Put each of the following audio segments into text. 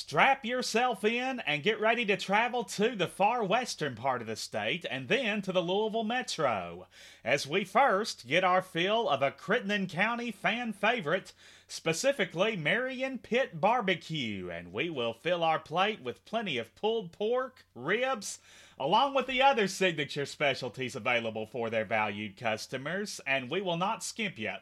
Strap yourself in and get ready to travel to the far western part of the state and then to the Louisville Metro, as we first get our fill of a Crittenden County fan favorite, specifically Marion Pit Barbecue, and we will fill our plate with plenty of pulled pork, ribs, along with the other signature specialties available for their valued customers, and we will not skimp you.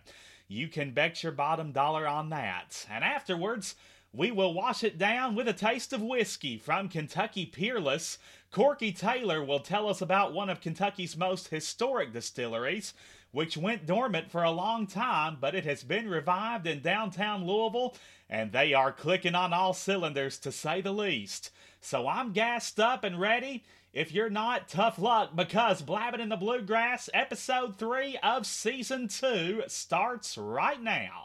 You can bet your bottom dollar on that. And afterwards, we will wash it down with a taste of whiskey from Kentucky Peerless. Corky Taylor will tell us about one of Kentucky's most historic distilleries, which went dormant for a long time, but it has been revived in downtown Louisville, and they are clicking on all cylinders, to say the least. So I'm gassed up and ready. If you're not, tough luck, because Blabbing in the Bluegrass, Episode 3 of Season 2, starts right now.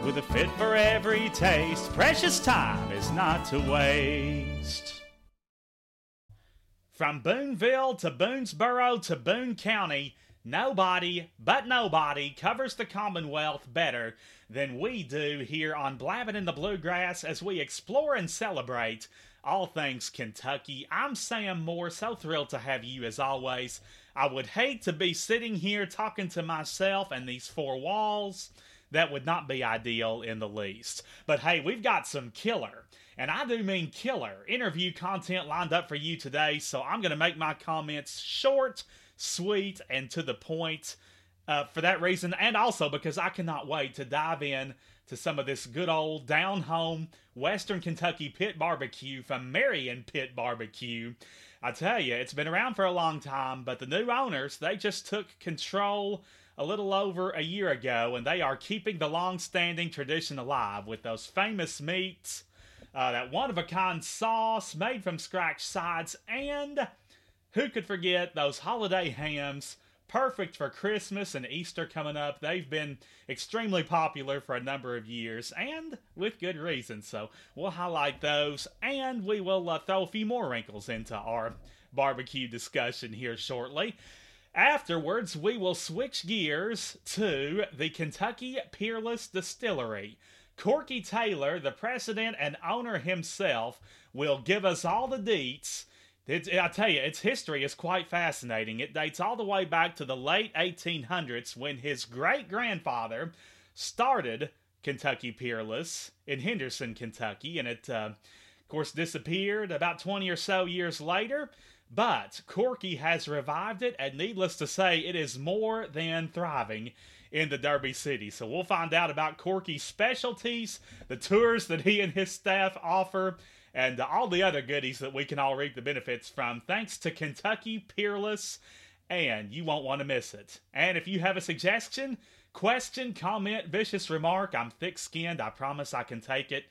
With a fit for every taste, precious time is not to waste. From Booneville to Boonesboro to Boone County, nobody but nobody covers the Commonwealth better than we do here on Blabbing in the Bluegrass, as we explore and celebrate all things Kentucky. I'm Sam Moore, so thrilled to have you as always. I would hate to be sitting here talking to myself and these four walls. That would not be ideal in the least. But hey, we've got some killer, and I do mean killer, interview content lined up for you today, so I'm going to make my comments short, sweet, and to the point for that reason, and also because I cannot wait to dive in to some of this good old down-home Western Kentucky pit barbecue from Marion Pit Barbecue. I tell you, it's been around for a long time, but the new owners, they just took control a little over a year ago, and they are keeping the long-standing tradition alive with those famous meats, that one-of-a-kind sauce made from scratch sides, and who could forget those holiday hams, perfect for Christmas and Easter coming up. They've been extremely popular for a number of years, and with good reason, so we'll highlight those, and we will throw a few more wrinkles into our barbecue discussion here shortly. Afterwards, we will switch gears to the Kentucky Peerless Distillery. Corky Taylor, the president and owner himself, will give us all the deets. I tell you, its history is quite fascinating. It dates all the way back to the late 1800s when his great-grandfather started Kentucky Peerless in Henderson, Kentucky, and it, of course, disappeared about 20 or so years later. But Corky has revived it, and needless to say, it is more than thriving in the Derby City. So we'll find out about Corky's specialties, the tours that he and his staff offer, and all the other goodies that we can all reap the benefits from, thanks to Kentucky Peerless, and you won't want to miss it. And if you have a suggestion, question, comment, vicious remark, I'm thick-skinned, I promise I can take it.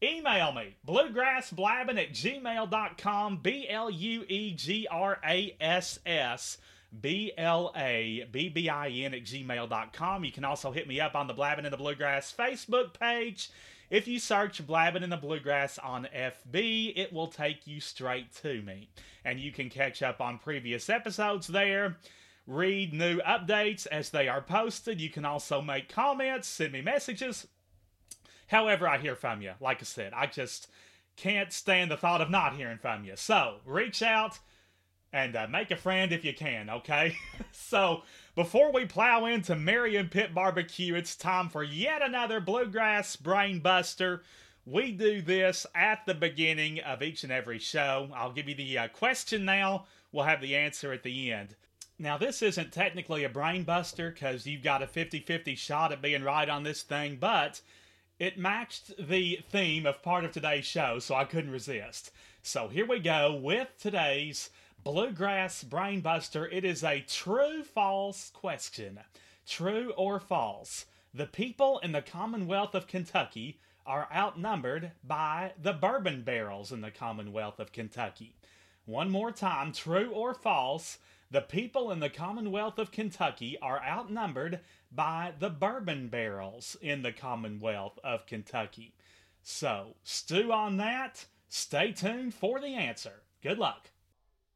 Email me, bluegrassblabbin@gmail.com, bluegrassblabbin@gmail.com. You can also hit me up on the Blabbin' in the Bluegrass Facebook page. If you search Blabbin' in the Bluegrass on FB, it will take you straight to me. And you can catch up on previous episodes there, read new updates as they are posted. You can also make comments, send me messages. However I hear from you, like I said, I just can't stand the thought of not hearing from you. So, reach out and make a friend if you can, okay? So, before we plow into Marion Pit Barbecue, it's time for yet another Bluegrass Brain Buster. We do this at the beginning of each and every show. I'll give you the question now. We'll have the answer at the end. Now, this isn't technically a brain buster because you've got a 50-50 shot at being right on this thing, but it matched the theme of part of today's show, so I couldn't resist. So here we go with today's Bluegrass Brain Buster. It is a true-false question. True or false? The people in the Commonwealth of Kentucky are outnumbered by the bourbon barrels in the Commonwealth of Kentucky. One more time, true or false? The people in the Commonwealth of Kentucky are outnumbered by the bourbon barrels in the Commonwealth of Kentucky. So, stew on that. Stay tuned for the answer. Good luck.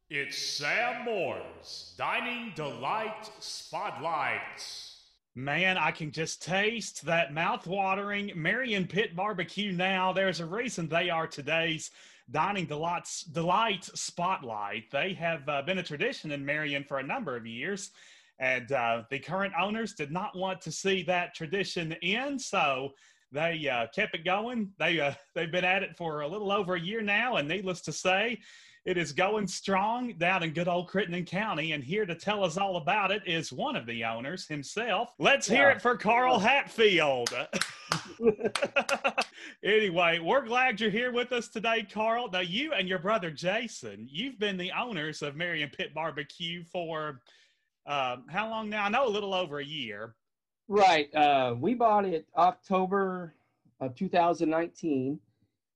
It's Sam Moore's Dining Delight Spotlights. Man, I can just taste that mouth-watering Marion Pit Barbecue now. There's a reason they are today's Dining Delight Spotlight. They have been a tradition in Marion for a number of years, and the current owners did not want to see that tradition end, so they kept it going. They've been at it for a little over a year now, and needless to say, it is going strong down in good old Crittenden County, and here to tell us all about it is one of the owners himself. Let's hear it for Carl Hatfield. Anyway, we're glad you're here with us today, Carl. Now, you and your brother Jason, you've been the owners of Marion Pit Barbecue for how long now? I know a little over a year. Right. We bought it October of 2019,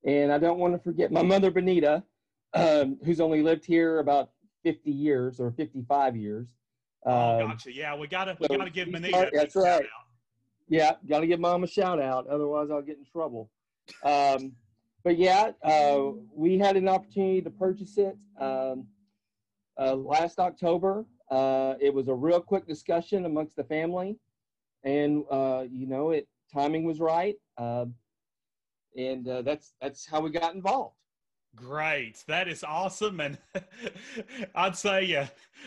and I don't want to forget my mother, Benita, who's only lived here about 50 years or 55 years. Gotcha. Yeah, we gotta give Benita a shout out. Yeah, gotta give Mom a shout out, otherwise I'll get in trouble. But yeah, we had an opportunity to purchase it last October. It was a real quick discussion amongst the family, and timing was right, and that's how we got involved. Great. That is awesome. And I'd say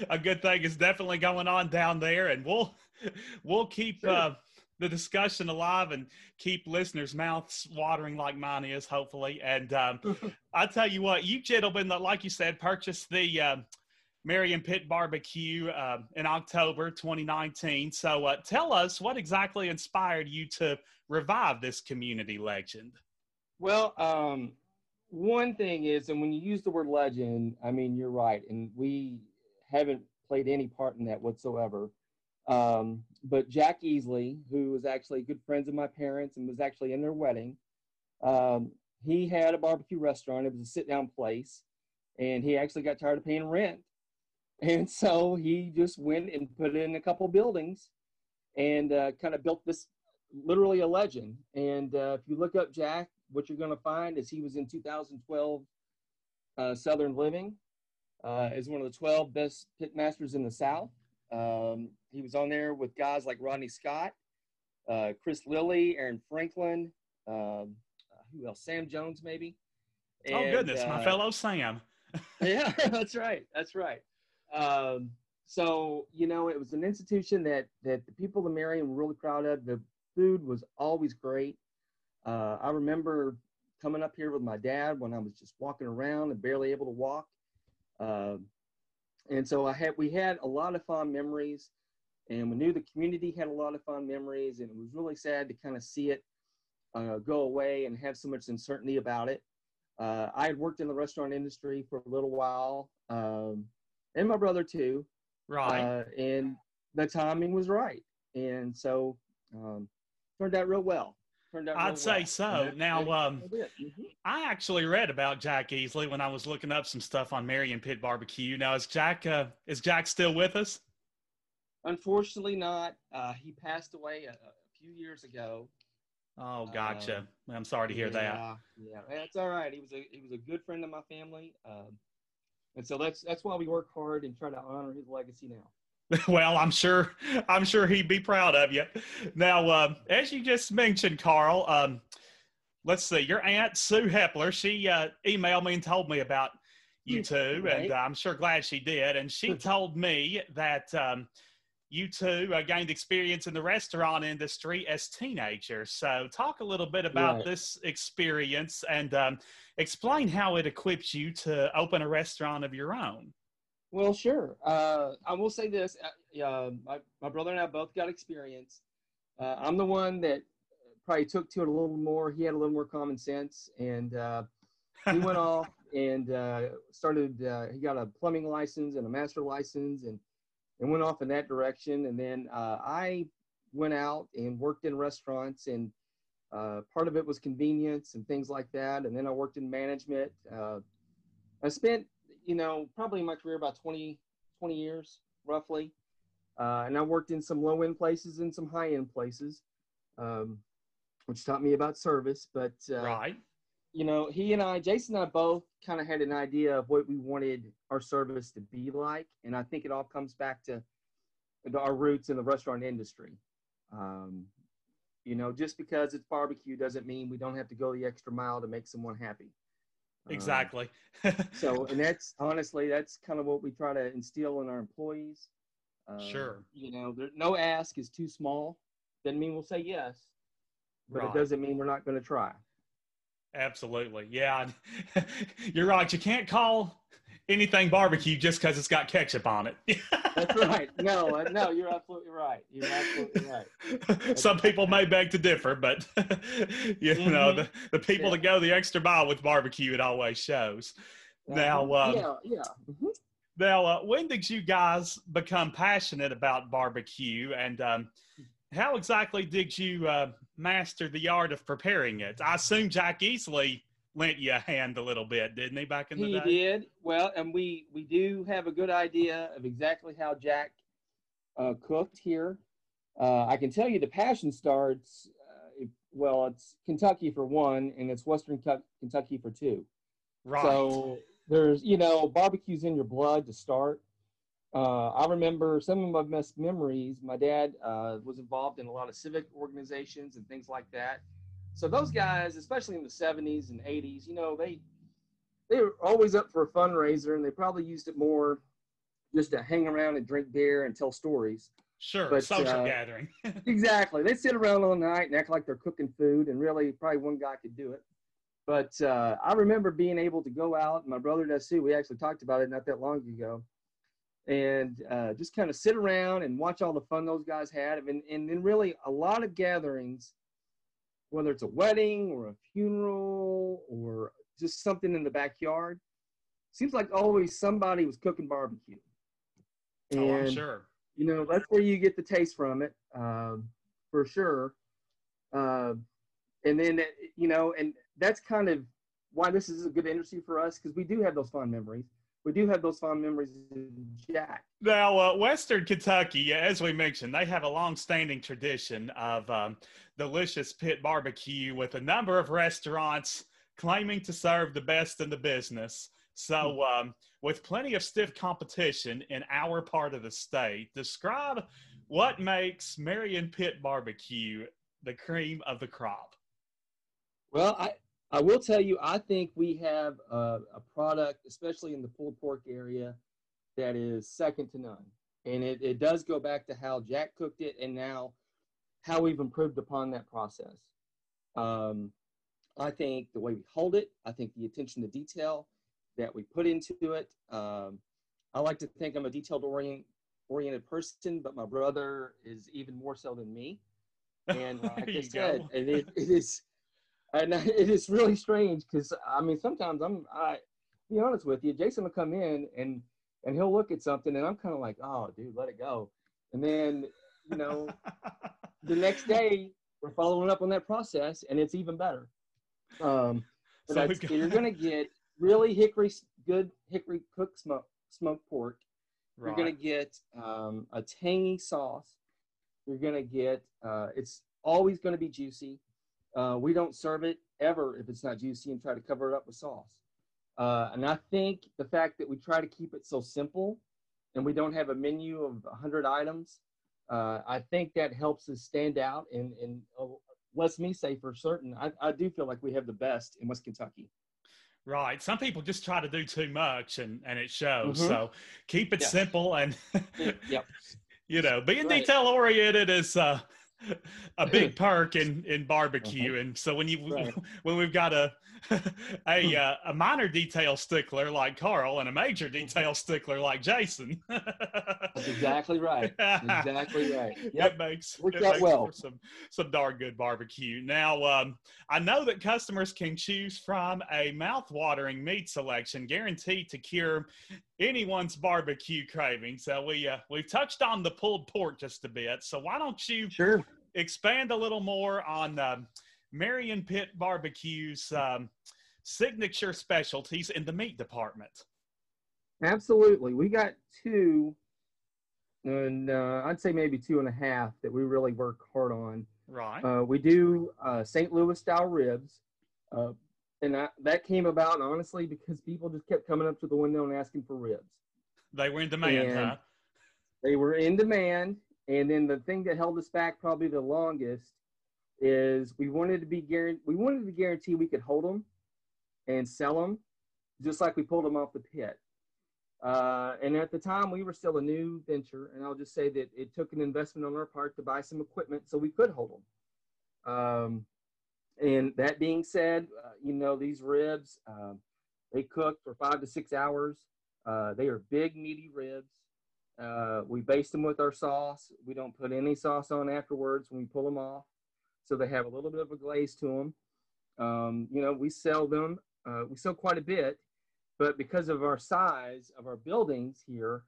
a good thing is definitely going on down there, and we'll keep the discussion alive and keep listeners' mouths watering like mine is, hopefully. And I tell you what, you gentlemen, like you said, purchased the Marion Pit Barbecue in October 2019. So tell us what exactly inspired you to revive this community legend. Well, one thing is, and when you use the word legend, I mean, you're right. And we haven't played any part in that whatsoever. But Jack Easley, who was actually good friends of my parents and was actually in their wedding, he had a barbecue restaurant. It was a sit-down place. And he actually got tired of paying rent. And so he just went and put in a couple buildings and kind of built this, literally a legend. And if you look up Jack, what you're going to find is he was in 2012 Southern Living as one of the 12 best pitmasters in the South. He was on there with guys like Rodney Scott, Chris Lilly, Aaron Franklin, who else? Sam Jones, maybe. And, my fellow Sam. Yeah, that's right. So, it was an institution that the people of Marion were really proud of. The food was always great. I remember coming up here with my dad when I was just walking around and barely able to walk. And so we had a lot of fond memories, and we knew the community had a lot of fond memories, and it was really sad to kind of see it go away and have so much uncertainty about it. I had worked in the restaurant industry for a little while, and my brother too. Right. And the timing was right. And so turned out real well. I'd say so. Now, I actually read about Jack Easley when I was looking up some stuff on Marion Pit Barbecue. Now, is Jack still with us? Unfortunately not. He passed away a few years ago. Oh, gotcha. I'm sorry to hear that. Yeah, that's all right. He was a good friend of my family. And so that's why we work hard and try to honor his legacy now. Well, I'm sure he'd be proud of you. Now, as you just mentioned, Carl, let's see, your aunt, Sue Hepler, she emailed me and told me about you two, right. And I'm sure glad she did. And she told me that you two gained experience in the restaurant industry as teenagers. So talk a little bit about this experience and explain how it equipped you to open a restaurant of your own. Well, sure. I will say this. My brother and I both got experience. I'm the one that probably took to it a little more. He had a little more common sense, and he went off and started, he got a plumbing license and a master license and went off in that direction. And then I went out and worked in restaurants, and part of it was convenience and things like that. And then I worked in management. I spent, probably in my career about 20 years roughly. And I worked in some low-end places and some high-end places, which taught me about service. But, right. Jason and I both kind of had an idea of what we wanted our service to be like. And I think it all comes back to our roots in the restaurant industry. Just because it's barbecue doesn't mean we don't have to go the extra mile to make someone happy. Exactly. And that's kind of what we try to instill in our employees. Sure. No ask is too small. Doesn't mean we'll say yes, but right. It doesn't mean we're not going to try. Absolutely. Yeah. You're right. You can't call anything barbecue just because it's got ketchup on it. That's right. No, you're absolutely right. Some people may beg to differ, but the people that go the extra mile with barbecue, it always shows. Now, when did you guys become passionate about barbecue, and how exactly did you master the art of preparing it? I assume Jack Easley lent you a hand a little bit, didn't he, back in the day? He did. Well, and we do have a good idea of exactly how Jack cooked here. I can tell you the passion starts, it's Kentucky for one, and it's Western Kentucky for two. Right. So there's, barbecue's in your blood to start. I remember some of my best memories. My dad was involved in a lot of civic organizations and things like that. So those guys, especially in the 70s and 80s, they were always up for a fundraiser, and they probably used it more just to hang around and drink beer and tell stories. Sure, but, social gathering. Exactly. They'd sit around all night and act like they're cooking food, and really probably one guy could do it. But I remember being able to go out, and my brother does too. We actually talked about it not that long ago. And just kind of sit around and watch all the fun those guys had. And then really a lot of gatherings, whether it's a wedding or a funeral or just something in the backyard, seems like always somebody was cooking barbecue. And, I'm sure. That's where you get the taste from it, for sure. And then, and that's kind of why this is a good industry for us, because we do have those fond memories. We do have those fond memories of Jack. Now, Western Kentucky, as we mentioned, they have a long-standing tradition of delicious pit barbecue with a number of restaurants claiming to serve the best in the business. So, with plenty of stiff competition in our part of the state, describe what makes Marion Pit Barbecue the cream of the crop. Well, I will tell you, I think we have a product, especially in the pulled pork area, that is second to none. And it does go back to how Jack cooked it and now how we've improved upon that process. I think the way we hold it, I think the attention to detail that we put into it. I like to think I'm a detailed-oriented person, but my brother is even more so than me. And like I said, And it is really strange because, sometimes to be honest with you, Jason will come in and he'll look at something and I'm kind of like, oh, dude, let it go. And then, the next day we're following up on that process and it's even better. You're going to get really good hickory cooked smoked pork. Right. You're going to get a tangy sauce. You're going to get, it's always going to be juicy. We don't serve it ever if it's not juicy and try to cover it up with sauce. And I think the fact that we try to keep it so simple and we don't have a menu of 100 items, I think that helps us stand out. And let's me say for certain, I do feel like we have the best in West Kentucky. Right. Some people just try to do too much and it shows. Mm-hmm. So keep it simple and, be detail oriented is a big perk in barbecue. And so when you when we've got a minor detail stickler like Carl and a major detail stickler like Jason. That's exactly right. Exactly right. Yep. It makes for some darn good barbecue. Now, I know that customers can choose from a mouth-watering meat selection guaranteed to cure anyone's barbecue craving. So we've touched on the pulled pork just a bit. So why don't you expand a little more on Marion Pit Barbecue's signature specialties in the meat department? Absolutely. We got two, and I'd say maybe 2.5 that we really work hard on. Right. We do St. Louis style ribs, and that came about honestly because people just kept coming up to the window and asking for ribs. They were in demand, huh? They were in demand, and then the thing that held us back probably the longest is we wanted to guarantee we could hold them and sell them just like we pulled them off the pit. And at the time we were still a new venture, and I'll just say that it took an investment on our part to buy some equipment so we could hold them. And that being said, these ribs, they cook for 5 to 6 hours. They are big, meaty ribs. We baste them with our sauce. We don't put any sauce on afterwards when we pull them off. So they have a little bit of a glaze to them. We sell them. We sell quite a bit, but because of our size of our buildings here,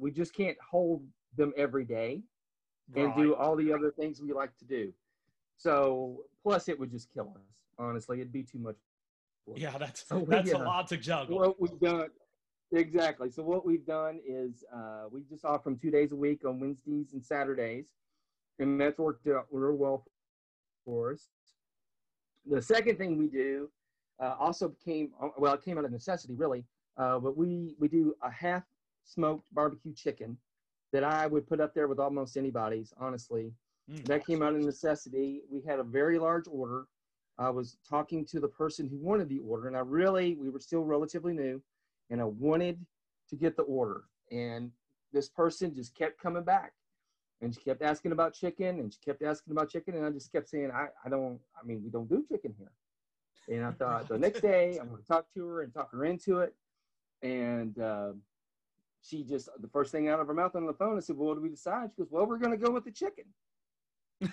we just can't hold them every day and do all the other things we like to do. So plus it would just kill us. Honestly, it'd be too much. Yeah, that's a lot to juggle. What we've done, exactly. So what we've done is we just offer them 2 days a week on Wednesdays and Saturdays. And that's worked out real well for us. The second thing we do it came out of necessity, really. But we do a half-smoked barbecue chicken that I would put up there with almost anybody's, honestly. That came out of necessity. We had a very large order. I was talking to the person who wanted the order, and we were still relatively new, and I wanted to get the order. And this person just kept coming back. And she kept asking about chicken, and I just kept saying, we don't do chicken here. And I thought, the next day, I'm going to talk to her and talk her into it. And she just, the first thing out of her mouth on the phone, I said, well, what do we decide? She goes, well, we're going to go with the chicken.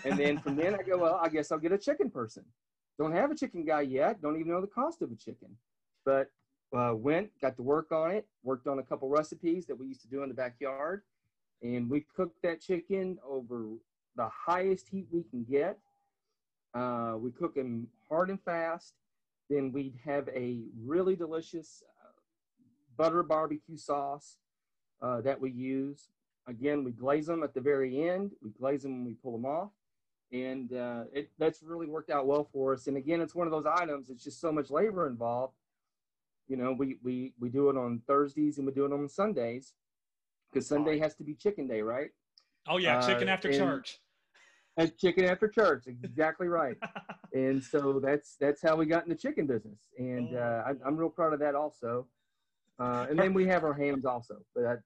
And then from then I go, well, I guess I'll get a chicken person. Don't have a chicken guy yet. Don't even know the cost of a chicken. But got to work on it, worked on a couple recipes that we used to do in the backyard. And we cooked that chicken over the highest heat we can get. We cook them hard and fast. Then we'd have a really delicious butter barbecue sauce that we use. Again, we glaze them at the very end. We glaze them when we pull them off. And that's really worked out well for us. And again, it's one of those items. It's just so much labor involved. We do it on Thursdays and we do it on Sundays. Because Sunday has to be chicken day, right? Oh, yeah, chicken after church. That's chicken after church, exactly right. And so that's how we got in the chicken business. And I'm real proud of that also. And then we have our hams also, but that.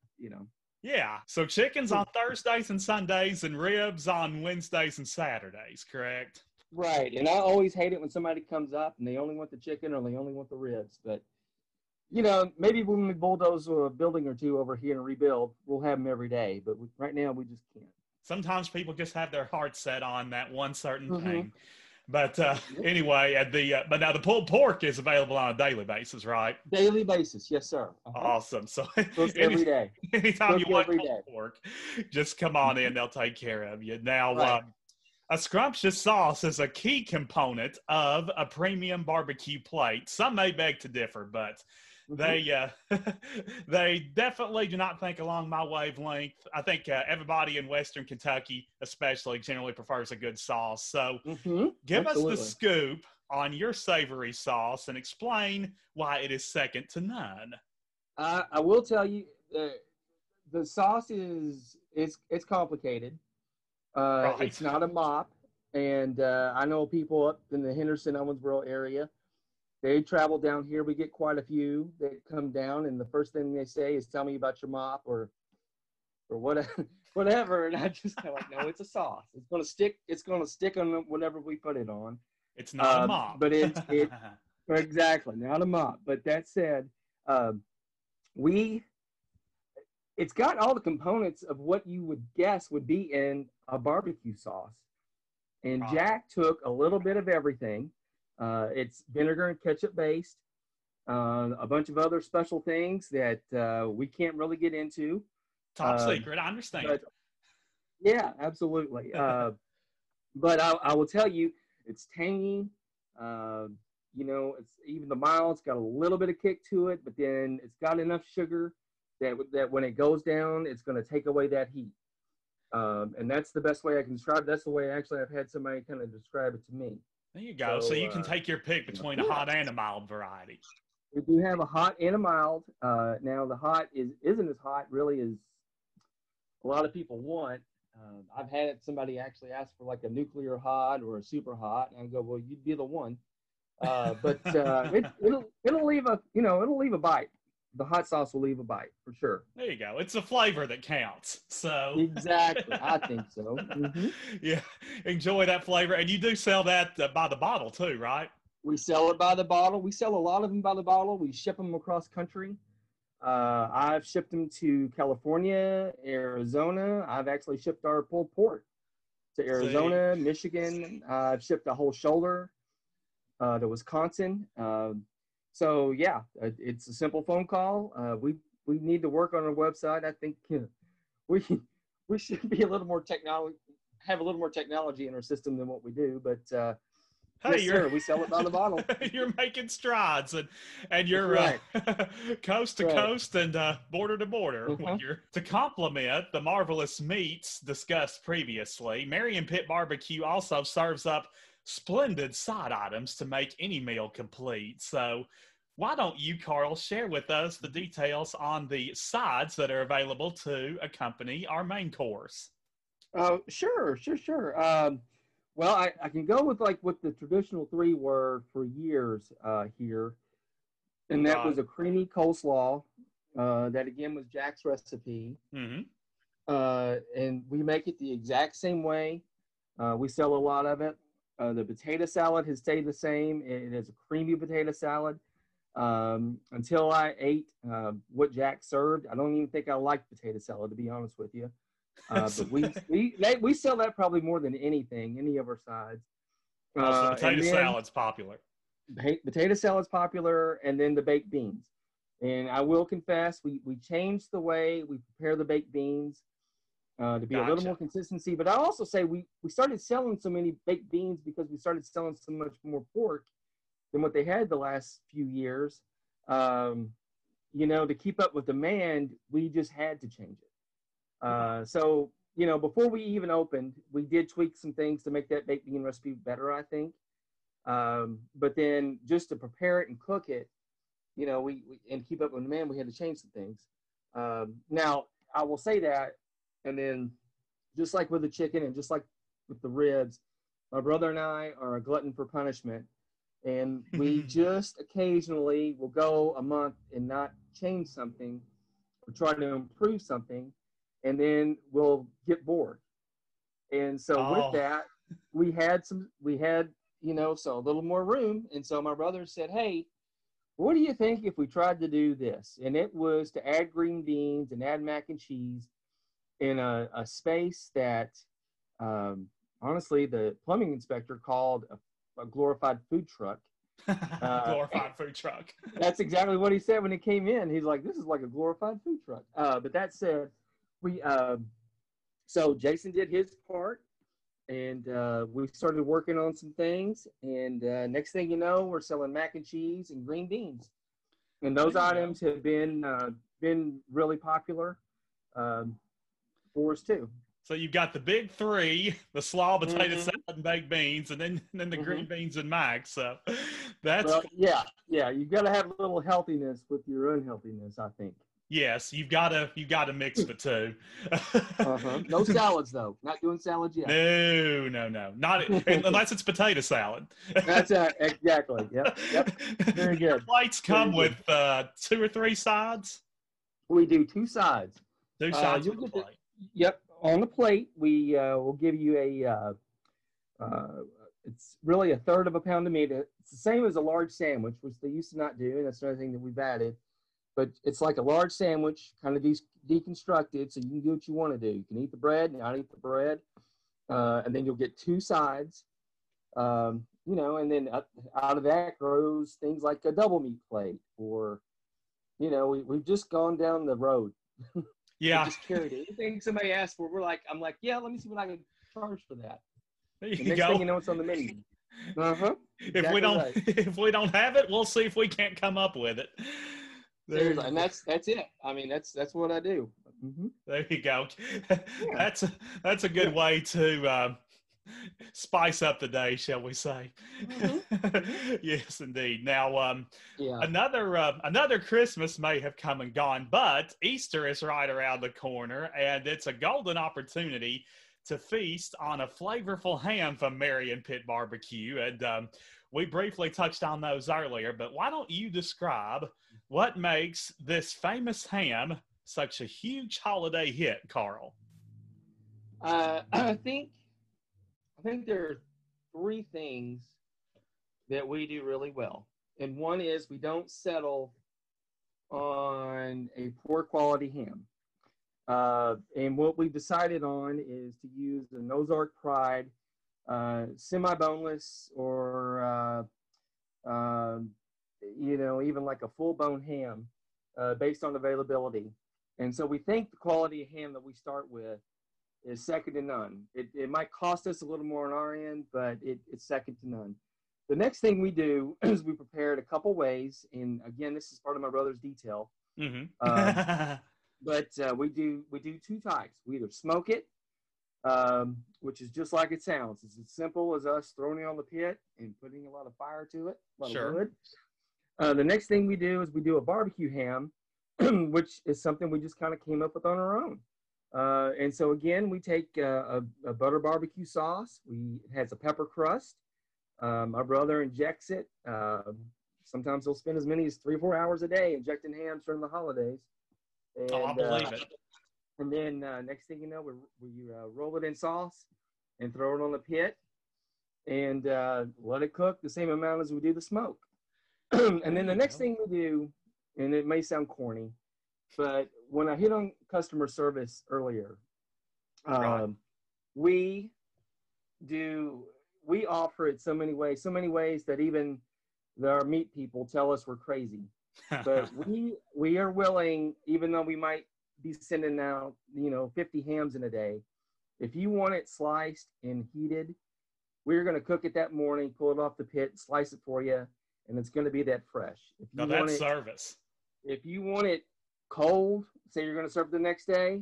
Yeah, so chickens on Thursdays and Sundays and ribs on Wednesdays and Saturdays, correct? Right, and I always hate it when somebody comes up and they only want the chicken or they only want the ribs, but... maybe when we bulldoze a building or two over here and rebuild, we'll have them every day. But right now, we just can't. Sometimes people just have their heart set on that one certain thing. But anyway, but now the pulled pork is available on a daily basis, right? Daily basis, yes, sir. Awesome. So every day, anytime you want pulled pork, just come on in; they'll take care of you. Now, a scrumptious sauce is a key component of a premium barbecue plate. Some may beg to differ, but they definitely do not think along my wavelength. I think everybody in Western Kentucky, especially, generally prefers a good sauce. So give us the scoop on your savory sauce and explain why it is second to none. I will tell you, the sauce it's complicated. It's not a mop. And I know people up in the Henderson, Owensboro area. They travel down here. We get quite a few that come down, and the first thing they say is, "Tell me about your mop," or or whatever. And I just kind of like, no, it's a sauce. It's going to stick. It's going to stick on whatever we put it on. It's not a mop. But it exactly, not a mop. But that said, it's got all the components of what you would guess would be in a barbecue sauce. And Jack took a little bit of everything. It's vinegar and ketchup based. A bunch of other special things that we can't really get into. Top secret, I understand. But, yeah, absolutely. But I will tell you, it's tangy. It's even the mild. It's got a little bit of kick to it, but then it's got enough sugar that when it goes down, it's going to take away that heat. And that's the best way I can describe it. That's the way actually I've had somebody kind of describe it to me. There you go. So you can take your pick between a hot and a mild variety. We do have a hot and a mild. Now the hot isn't as hot really as a lot of people want. I've had somebody actually ask for like a nuclear hot or a super hot, and I go, well, you'd be the one. It'll leave a it'll leave a bite. The hot sauce will leave a bite for sure. There you go. It's the flavor that counts. So exactly, I think so. Mm-hmm. Yeah, enjoy that flavor, and you do sell that by the bottle too, right? We sell it by the bottle. We sell a lot of them by the bottle. We ship them across country. I've shipped them to California, Arizona. I've actually shipped our pulled pork to Arizona, Michigan. I've shipped a whole shoulder to Wisconsin. So yeah, it's a simple phone call. We need to work on our website. I think we should be a little more technology in our system than what we do. But hey, yes, sir, we sell it by the bottle. You're making strides, and you're right. Coast to coast and border to border. Mm-hmm. To complement the marvelous meats discussed previously, Marion Pit Barbecue also serves up splendid side items to make any meal complete. So why don't you, Carl, share with us the details on the sides that are available to accompany our main course? Sure. Well, I can go with like what the traditional three were for years here. And that was a creamy coleslaw that, again, was Jack's recipe. Mm-hmm. And we make it the exact same way. We sell a lot of it. The potato salad has stayed the same. It is a creamy potato salad. Until I ate what Jack served, I don't even think I liked potato salad, to be honest with you. But we sell that probably more than anything, any of our sides. Potato salad's popular, and then the baked beans. And I will confess, we changed the way we prepare the baked beans. To be a little more consistency. But I also say we started selling so many baked beans because we started selling so much more pork than what they had the last few years. To keep up with demand, we just had to change it. So before we even opened, we did tweak some things to make that baked bean recipe better, I think. But then just to prepare it and cook it, we and keep up with demand, we had to change some things. Now, I will say that, and then just like with the chicken and just like with the ribs, my brother and I are a glutton for punishment. And we just occasionally will go a month and not change something or try to improve something. And then we'll get bored. And so with that, we had a little more room. And so my brother said, hey, what do you think if we tried to do this? And it was to add green beans and add mac and cheese in a space that, honestly, the plumbing inspector called a glorified food truck. Food truck. That's exactly what he said when he came in. He's like, this is like a glorified food truck. But that said, so Jason did his part, and we started working on some things. And next thing you know, we're selling mac and cheese and green beans. And those items have been really popular. For us too. So you've got the big three, the slaw, potato salad, and baked beans, and then the green beans and mac. So that's you've got to have a little healthiness with your unhealthiness, I think. Yes, you've got to mix the two. No salads though. Not doing salads yet. No. Not unless it's potato salad. That's exactly. Yep. Very good. Your plates come with two or three sides. We do two sides. Two sides. Yep, on the plate we will give you a it's really a third of a pound of meat. It's the same as a large sandwich, which they used to not do, and that's another thing that we've added. But it's like a large sandwich, kind of deconstructed, so you can do what you want to do. You can eat the bread, not eat the bread, and then you'll get two sides, you know, and then out of that grows things like a double meat plate, or, you know, we've just gone down the road. Yeah. Just carried it. Anything somebody asked for, we're like, I'm like, yeah, let me see what I can charge for that. There you go. Next thing you know, it's on the menu. Uh-huh. Exactly. If we don't, right. If we don't have it, we'll see if we can't come up with it. Seriously, and that's it. I mean, that's what I do. Mm-hmm. There you go. Yeah. That's a good way to spice up the day, shall we say? Mm-hmm. Yes, indeed. Now, another Christmas may have come and gone, but Easter is right around the corner, and it's a golden opportunity to feast on a flavorful ham from Marion Pit Barbecue. And we briefly touched on those earlier, but why don't you describe what makes this famous ham such a huge holiday hit, Carl? I think there are three things that we do really well. And one is we don't settle on a poor quality ham. And what we decided on is to use the Nozark Pride, semi-boneless, or, you know, even like a full-bone ham, based on availability. And so we think the quality of ham that we start with is second to none. It might cost us a little more on our end, but it's second to none. The next thing we do is we prepare it a couple ways. And again, this is part of my brother's detail. Mm-hmm. But we do two types. We either smoke it, which is just like it sounds. It's as simple as us throwing it on the pit and putting a lot of fire to it, a lot of wood. The next thing we do is we do a barbecue ham, which is something we just kind of came up with on our own. And so, again, we take a butter barbecue sauce. It has a pepper crust. My brother injects it. Sometimes he'll spend as many as 3 or 4 hours a day injecting hams during the holidays. And, I believe it. And then next thing you know, we roll it in sauce and throw it on the pit and let it cook the same amount as we do the smoke. And then the next thing we do, and it may sound corny, but when I hit on customer service earlier, we offer it so many ways that even our meat people tell us we're crazy. But we are willing, even though we might be sending out, you know, 50 hams in a day, if you want it sliced and heated, we're going to cook it that morning, pull it off the pit, slice it for you, and it's going to be that fresh. Now that's service. If you want it cold, say you're going to serve it the next day,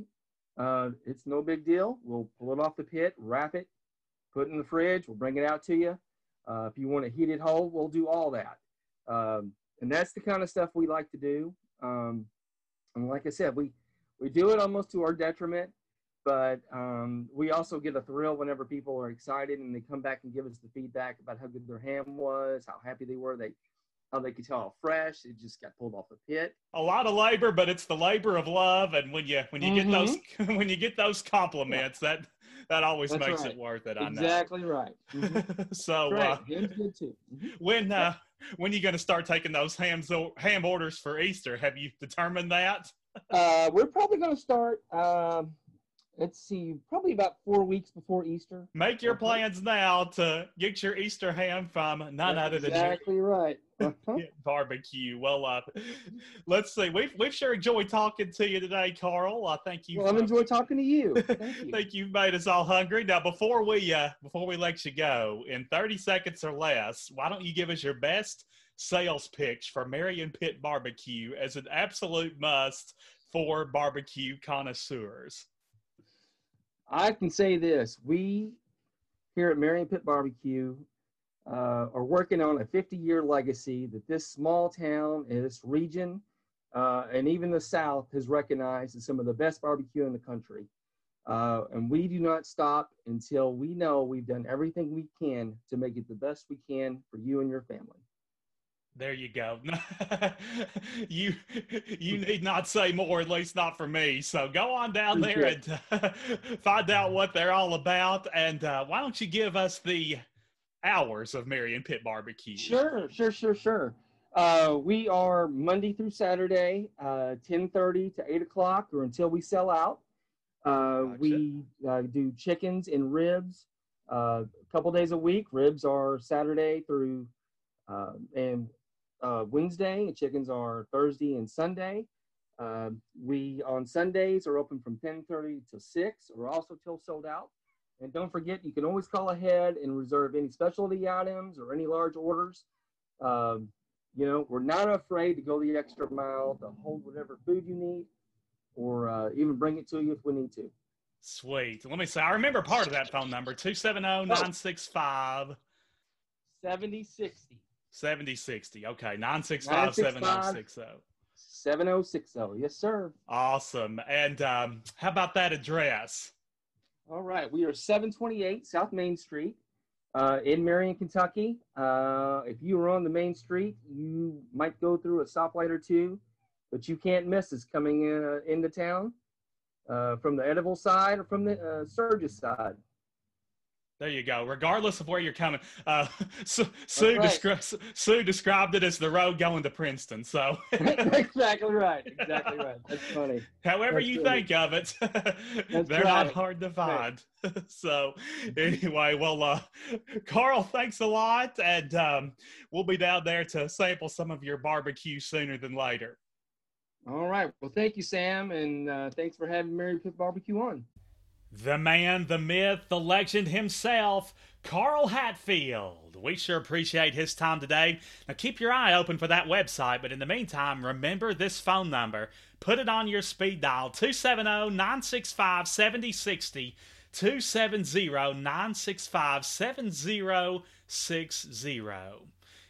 it's no big deal. We'll pull it off the pit, wrap it, put it in the fridge, we'll bring it out to you. If you want it heated whole, we'll do all that. And that's the kind of stuff we like to do. And like I said, we do it almost to our detriment, but we also get a thrill whenever people are excited and they come back and give us the feedback about how good their ham was, how happy they were, how they could tell how fresh it just got pulled off the pit. A lot of labor, but it's the labor of love. And when you mm-hmm. get those compliments, yeah. That always That's makes right. it worth it. Exactly I know. Right. Mm-hmm. So good too. When are you going to start taking those ham orders for Easter? Have you determined that? We're probably going to start, let's see, probably about 4 weeks before Easter. Make your plans now to get your Easter ham from none other than exactly right. Uh-huh. Barbecue. Well, let's see. We've sure enjoyed talking to you today, Carl. I thank you. Well, I've enjoyed talking to you. Thank you. Thank you. Made us all hungry. Now, before we let you go, in 30 seconds or less, why don't you give us your best sales pitch for Marion Pit Barbecue as an absolute must for barbecue connoisseurs? I can say this. We here at Marion Pit Barbecue are working on a 50-year legacy that this small town and this region and even the South has recognized as some of the best barbecue in the country. And we do not stop until we know we've done everything we can to make it the best we can for you and your family. There you go. You need not say more, at least not for me. So go on down there and find out what they're all about. And why don't you give us the hours of Marion Pit Barbecue? Sure. We are Monday through Saturday, 10:30 to 8 o'clock or until we sell out. Gotcha. We do chickens and ribs a couple days a week. Ribs are Saturday through and Wednesday, and chickens are Thursday and Sunday. We on Sundays are open from 10:30 to 6, or also till sold out. And don't forget, you can always call ahead and reserve any specialty items or any large orders. You know, we're not afraid to go the extra mile to hold whatever food you need, or even bring it to you if we need to. Sweet. Let me say, I remember part of that phone number, 270-965-7060. 7060. Okay. 965-7060. 7060. Yes, sir. Awesome. And how about that address? All right. We are 728 South Main Street in Marion, Kentucky. If you were on the Main Street, you might go through a stoplight or two, but you can't miss us coming into town from the edible side or from the Surges side. There you go. Regardless of where you're coming, Sue described it as the road going to Princeton. So exactly right. Exactly right. That's funny. However That's you funny. Think of it, they're right. Not hard to find. Right. So anyway, well, Carl, thanks a lot, and we'll be down there to sample some of your barbecue sooner than later. All right. Well, thank you, Sam, and thanks for having Marion Pit Barbecue on. The man, the myth, the legend himself, Carl Hatfield. We sure appreciate his time today. Now keep your eye open for that website, but in the meantime, remember this phone number. Put it on your speed dial, 270-965-7060, 270-965-7060.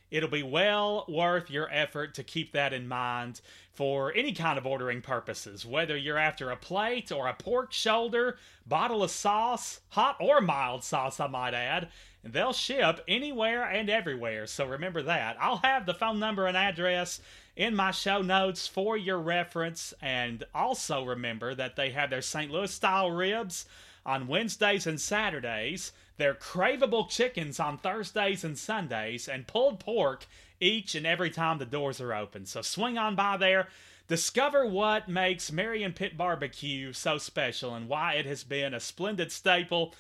It'll be well worth your effort to keep that in mind for any kind of ordering purposes, whether you're after a plate or a pork shoulder, bottle of sauce, hot or mild sauce, I might add, and they'll ship anywhere and everywhere, so remember that. I'll have the phone number and address in my show notes for your reference, and also remember that they have their St. Louis-style ribs on Wednesdays and Saturdays, their craveable chickens on Thursdays and Sundays, and pulled pork each and every time the doors are open. So swing on by there, discover what makes Marion Pit Barbecue so special and why it has been a splendid staple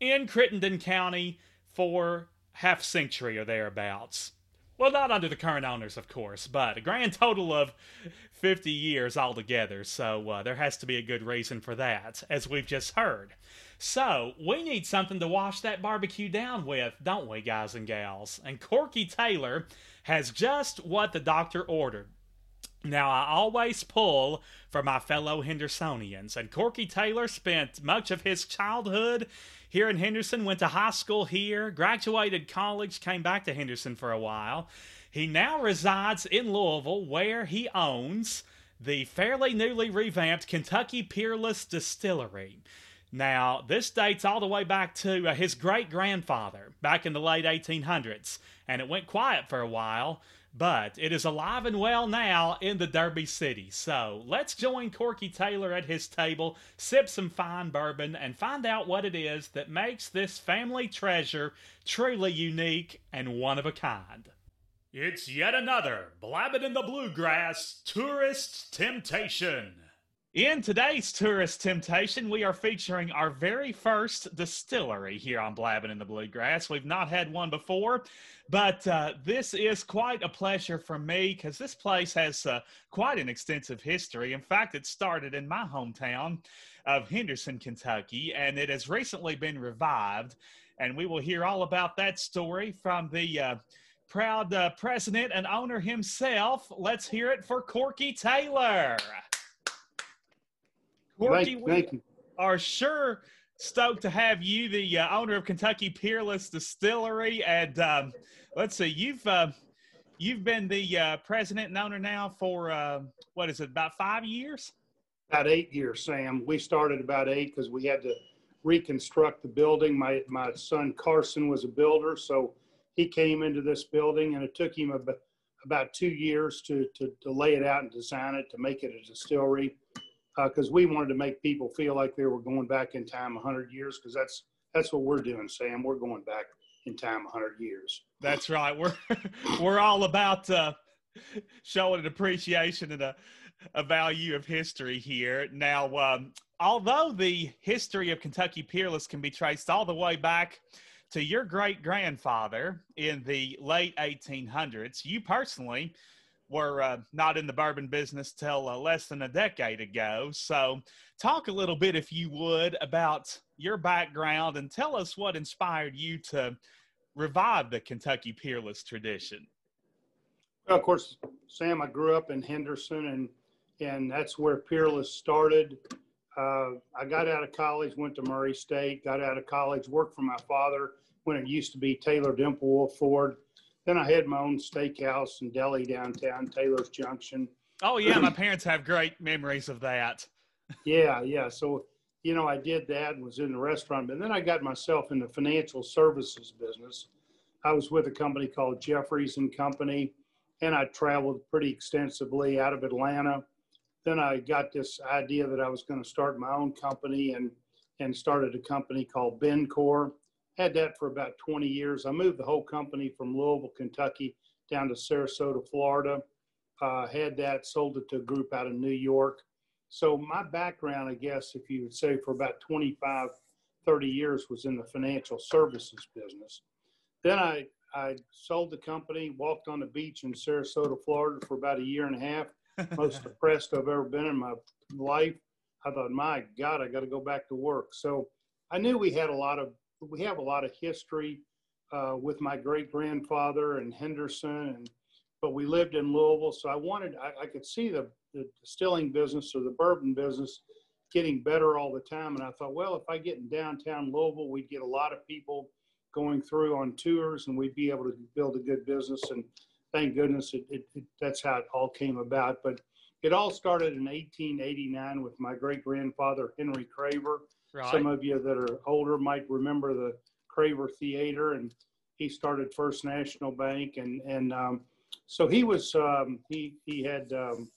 in Crittenden County for half a century or thereabouts. Well, not under the current owners, of course, but a grand total of 50 years altogether. So there has to be a good reason for that, as we've just heard. So, we need something to wash that barbecue down with, don't we, guys and gals? And Corky Taylor has just what the doctor ordered. Now, I always pull for my fellow Hendersonians, and Corky Taylor spent much of his childhood here in Henderson, went to high school here, graduated college, came back to Henderson for a while. He now resides in Louisville, where he owns the fairly newly revamped Kentucky Peerless Distillery. Now, this dates all the way back to his great-grandfather back in the late 1800s, and it went quiet for a while, but it is alive and well now in the Derby City. So let's join Corky Taylor at his table, sip some fine bourbon, and find out what it is that makes this family treasure truly unique and one of a kind. It's yet another Blabbing in the Bluegrass Tourist Temptation. In today's Tourist Temptation, we are featuring our very first distillery here on Blabbing in the Bluegrass. We've not had one before, but this is quite a pleasure for me because this place has quite an extensive history. In fact, it started in my hometown of Henderson, Kentucky, and it has recently been revived. And we will hear all about that story from the proud president and owner himself. Let's hear it for Corky Taylor. Corky, we are sure stoked to have you, the owner of Kentucky Peerless Distillery, and let's see, you've been the president and owner now for what is it, about 5 years? About 8 years, Sam. We started about 8 because we had to reconstruct the building. My son Carson was a builder, so he came into this building, and it took him a about 2 years to lay it out and design it, to make it a distillery, because we wanted to make people feel like they were going back in time 100 years, because that's what we're doing, Sam. We're going back in time 100 years. That's right. We're all about showing an appreciation and a value of history here. Now, although the history of Kentucky Peerless can be traced all the way back to your great-grandfather in the late 1800s, you personally were not in the bourbon business till less than a decade ago. So talk a little bit, if you would, about your background and tell us what inspired you to revive the Kentucky Peerless tradition. Well, of course, Sam, I grew up in Henderson, and that's where Peerless started. I got out of college, went to Murray State, got out of college, worked for my father when it used to be Taylor Dimplewolf Ford. Then I had my own steakhouse and deli downtown, Taylor's Junction. Oh, yeah, my parents have great memories of that. Yeah. So, you know, I did that and was in the restaurant. But then I got myself in the financial services business. I was with a company called Jefferies and Company, and I traveled pretty extensively out of Atlanta. Then I got this idea that I was going to start my own company and started a company called Bencor. Had that for about 20 years. I moved the whole company from Louisville, Kentucky, down to Sarasota, Florida. Had that, sold it to a group out of New York. So my background, I guess, if you would say for about 25, 30 years was in the financial services business. Then I sold the company, walked on the beach in Sarasota, Florida for about a year and a half. Most depressed I've ever been in my life. I thought, my God, I got to go back to work. So I knew we have a lot of history with my great-grandfather and Henderson, but we lived in Louisville. So I could see the distilling business or the bourbon business getting better all the time. And I thought, well, if I get in downtown Louisville, we'd get a lot of people going through on tours and we'd be able to build a good business. And thank goodness that's how it all came about. But it all started in 1889 with my great-grandfather, Henry Kraver. Right. Some of you that are older might remember the Kraver Theater, and he started First National Bank. So he was, he had the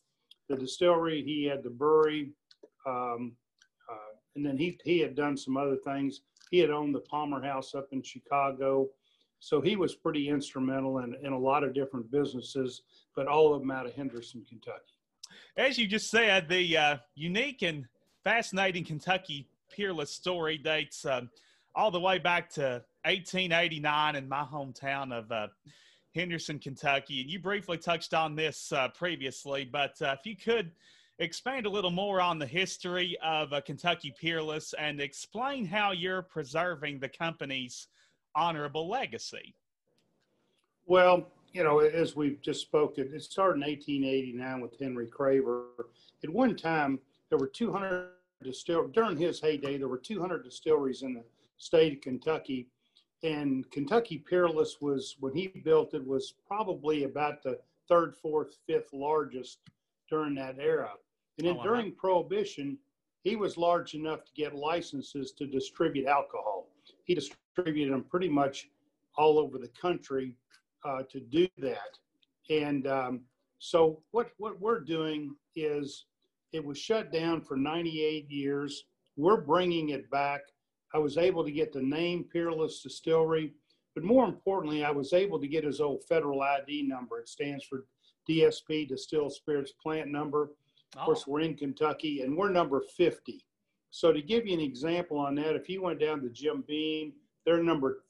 distillery, he had the brewery, and then he had done some other things. He had owned the Palmer House up in Chicago. So he was pretty instrumental in a lot of different businesses, but all of them out of Henderson, Kentucky. As you just said, the unique and fascinating Kentucky Peerless story dates all the way back to 1889 in my hometown of Henderson, Kentucky. And you briefly touched on this previously, but if you could expand a little more on the history of Kentucky Peerless and explain how you're preserving the company's honorable legacy. Well, you know, as we've just spoken, it started in 1889 with Henry Kraver. At one time, there were 200 distilleries. During his heyday, there were 200 distilleries in the state of Kentucky, and Kentucky Peerless was, when he built it, was probably about the third, fourth, fifth largest during that era. And then during Prohibition, he was large enough to get licenses to distribute alcohol. He distributed them pretty much all over the country to do that. And so what we're doing is, it was shut down for 98 years. We're bringing it back. I was able to get the name Peerless Distillery, but more importantly, I was able to get his old federal ID number. It stands for DSP, Distilled Spirits Plant Number. Oh. Of course, we're in Kentucky, and we're number 50. So to give you an example on that, if you went down to Jim Beam, they're number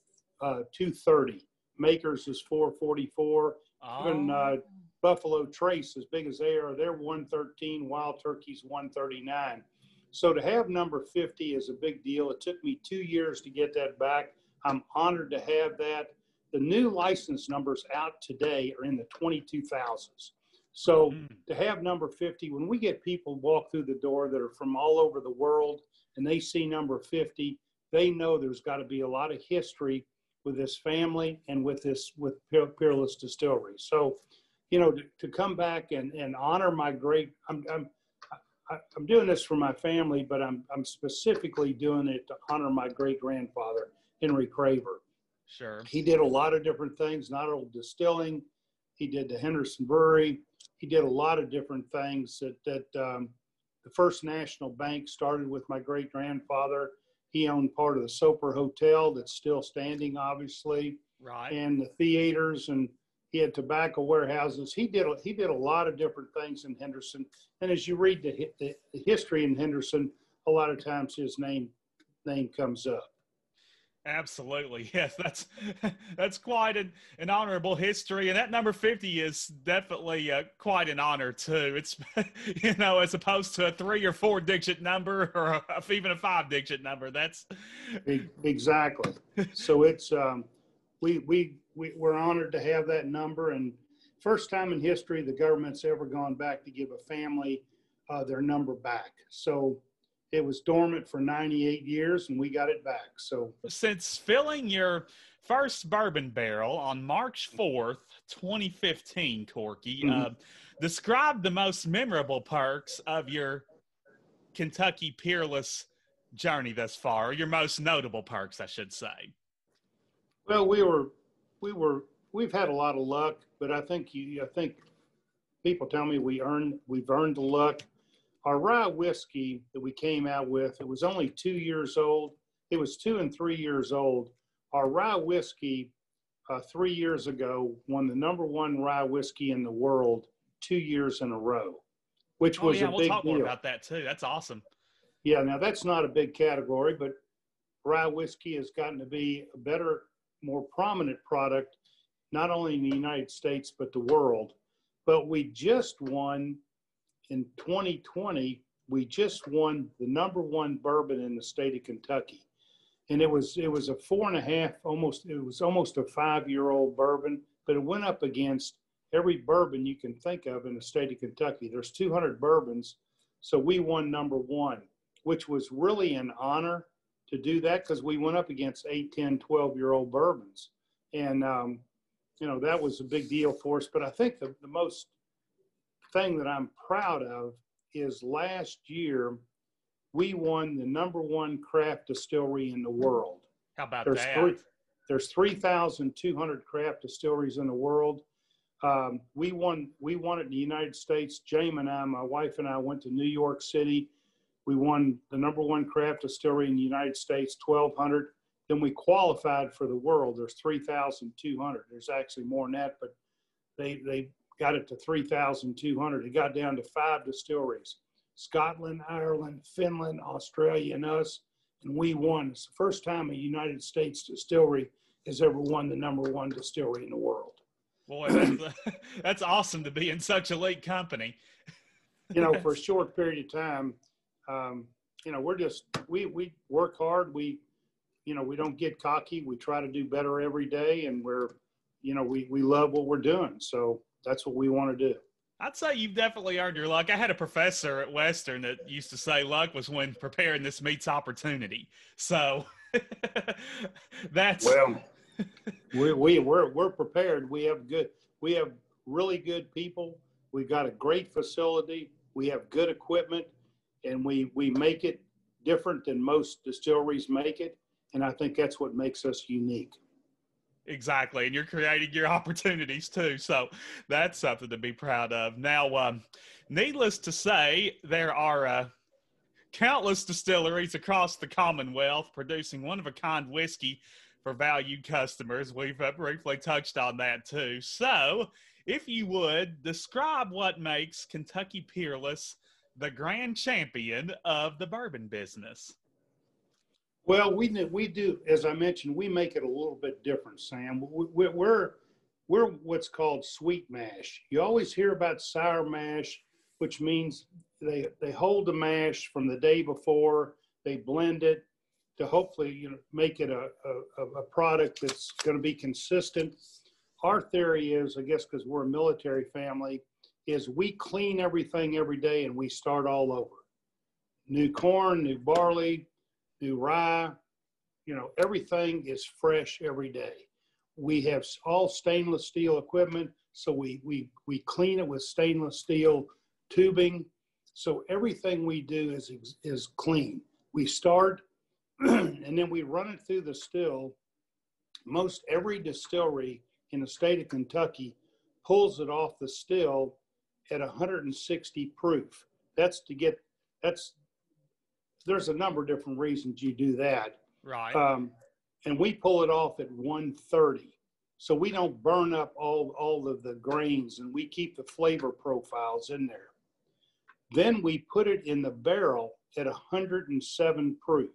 230. Makers is 444. Oh. Even Buffalo Trace, as big as they are, they're 113. Wild Turkey's 139. So to have number 50 is a big deal. It took me 2 years to get that back. I'm honored to have that. The new license numbers out today are in the 22,000s. So to have number 50, when we get people walk through the door that are from all over the world and they see number 50, they know there's got to be a lot of history with this family and with Peerless Distillery. So, you know, to come back and honor my great, I'm doing this for my family, but I'm specifically doing it to honor my great grandfather, Henry Kraver. Sure. He did a lot of different things, not only distilling, He did the Henderson Brewery. He did a lot of different things that the First National Bank started with my great-grandfather. He owned part of the Soper Hotel that's still standing, obviously, right, and the theaters, and he had tobacco warehouses. He did a lot of different things in Henderson, and as you read the history in Henderson, a lot of times his name comes up. Absolutely. Yes, that's quite an honorable history. And that number 50 is definitely quite an honor too. It's, you know, as opposed to a 3 or 4 digit number or even a 5 digit number. That's exactly. So it's, we're honored to have that number, and first time in history, the government's ever gone back to give a family their number back. So it was dormant for 98 years, and we got it back. So, since filling your first bourbon barrel on March 4th, 2015, Corky, describe the most memorable perks of your Kentucky Peerless journey thus far, or your most notable perks, I should say. Well, we've had a lot of luck, but I think people tell me we've earned the luck. Our rye whiskey that we came out with, it was only 2 years old. It was 2 and 3 years old. Our rye whiskey 3 years ago won the #1 rye whiskey in the world 2 years in a row, which was a big deal. We'll talk more about that too. That's awesome. Yeah, now that's not a big category, but rye whiskey has gotten to be a better, more prominent product, not only in the United States, but the world. But we just won, in 2020, we just won the #1 bourbon in the state of Kentucky, and it was a 4.5, almost a 5-year-old bourbon, but it went up against every bourbon you can think of in the state of Kentucky. There's 200 bourbons, so we won #1, which was really an honor to do that because we went up against 8, 10, 12-year-old bourbons, and you know, that was a big deal for us. But I think the most thing that I'm proud of is last year we won the #1 craft distillery in the world. How about that? There's 3,200 craft distilleries in the world. We won it in the United States. Jame and I, my wife and I, went to New York City. We won the #1 craft distillery in the United States, 1,200. Then we qualified for the world. There's 3,200. There's actually more than that, but they got it to 3,200. It got down to 5 distilleries, Scotland, Ireland, Finland, Australia, and us, and we won. It's the first time a United States distillery has ever won the #1 distillery in the world. Boy, that's awesome to be in such elite company. You know, for a short period of time, you know, we work hard. We, you know, we don't get cocky. We try to do better every day, and we're, you know, we love what we're doing. So that's what we want to do. I'd say you've definitely earned your luck. I had a professor at Western that used to say luck was when preparedness meets opportunity. So that's, well, we're prepared. We have really good people. We've got a great facility. We have good equipment, and we make it different than most distilleries make it. And I think that's what makes us unique. Exactly. And you're creating your opportunities too. So that's something to be proud of. Now, needless to say, there are countless distilleries across the Commonwealth producing one-of-a-kind whiskey for valued customers. We've briefly touched on that too. So if you would, describe what makes Kentucky Peerless the grand champion of the bourbon business. Well, we do, as I mentioned, we make it a little bit different, Sam. We're what's called sweet mash. You always hear about sour mash, which means they hold the mash from the day before, they blend it to hopefully, you know, make it a product that's going to be consistent. Our theory is, I guess because we're a military family, is we clean everything every day and we start all over. New corn, new barley, new rye, you know, everything is fresh every day. We have all stainless steel equipment, so we clean it with stainless steel tubing. So everything we do is clean. We start and then we run it through the still. Most every distillery in the state of Kentucky pulls it off the still at 160 proof. That's to get, there's a number of different reasons you do that. Right. And we pull it off at 130. So we don't burn up all of the grains, and we keep the flavor profiles in there. Then we put it in the barrel at 107 proof.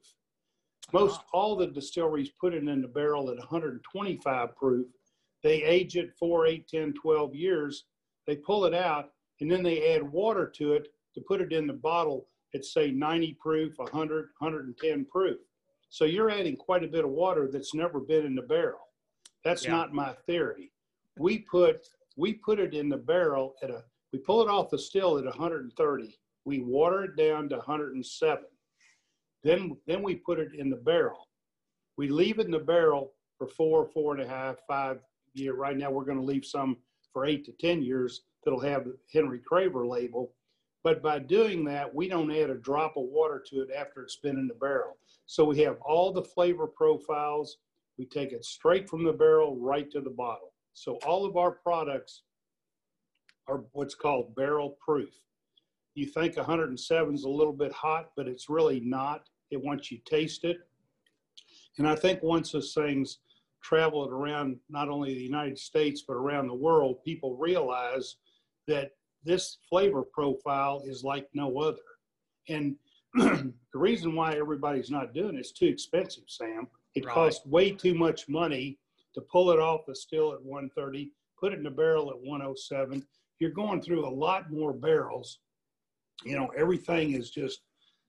Most all the distilleries put it in the barrel at 125 proof. They age it 4, 8, 10, 12 years. They pull it out, and then they add water to it to put it in the bottle at, say, 90 proof, 100, 110 proof. So you're adding quite a bit of water that's never been in the barrel. That's not my theory. We put it in the barrel at a, we pull it off the still at 130. We water it down to 107. Then we put it in the barrel. We leave it in the barrel for 4, 4.5, 5 years. Right now we're going to leave some for 8 to 10 years that'll have the Henry Kraver label. But by doing that, we don't add a drop of water to it after it's been in the barrel. So we have all the flavor profiles. We take it straight from the barrel right to the bottle. So all of our products are what's called barrel proof. You think 107 is a little bit hot, but it's really not. It, once you taste it. And I think once those things travel around not only the United States, but around the world, people realize that this flavor profile is like no other. And the reason why everybody's not doing it is too expensive, Sam. It costs way too much money to pull it off the still at 130, put it in the barrel at 107. You're going through a lot more barrels. You know, everything is just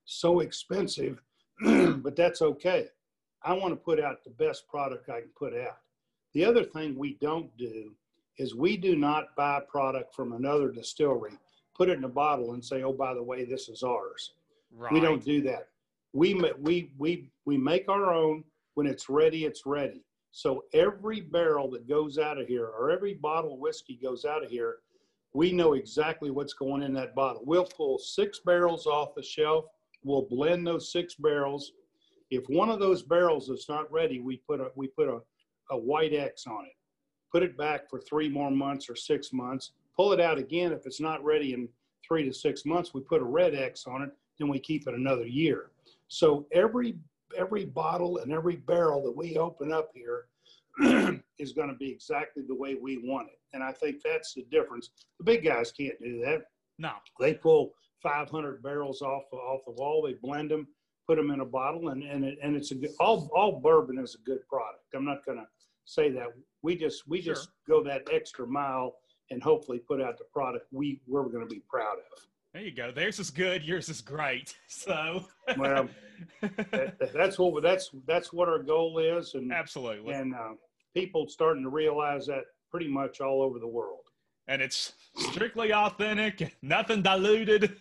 so expensive, but that's okay. I want to put out the best product I can put out. The other thing we don't do is we do not buy product from another distillery, put it in a bottle and say, oh, by the way, this is ours. Right. We don't do that. We make our own. When it's ready, it's ready. So every barrel that goes out of here or every bottle of whiskey goes out of here, we know exactly what's going in that bottle. We'll pull 6 barrels off the shelf. We'll blend those 6 barrels. If one of those barrels is not ready, we put a white X on it. Put it back for 3 more months or 6 months. Pull it out again. If it's not ready in 3 to 6 months, we put a red X on it. Then we keep it another year. So every bottle and every barrel that we open up here is going to be exactly the way we want it. And I think that's the difference. The big guys can't do that. No. They pull 500 barrels off the wall. They blend them, put them in a bottle, and it's a good, all bourbon is a good product. I'm not going to say that. We just go that extra mile and hopefully put out the product we're going to be proud of. There you go. Theirs is good. Yours is great. So well, that's what our goal is, and absolutely, and people starting to realize that pretty much all over the world. And it's strictly authentic, nothing diluted.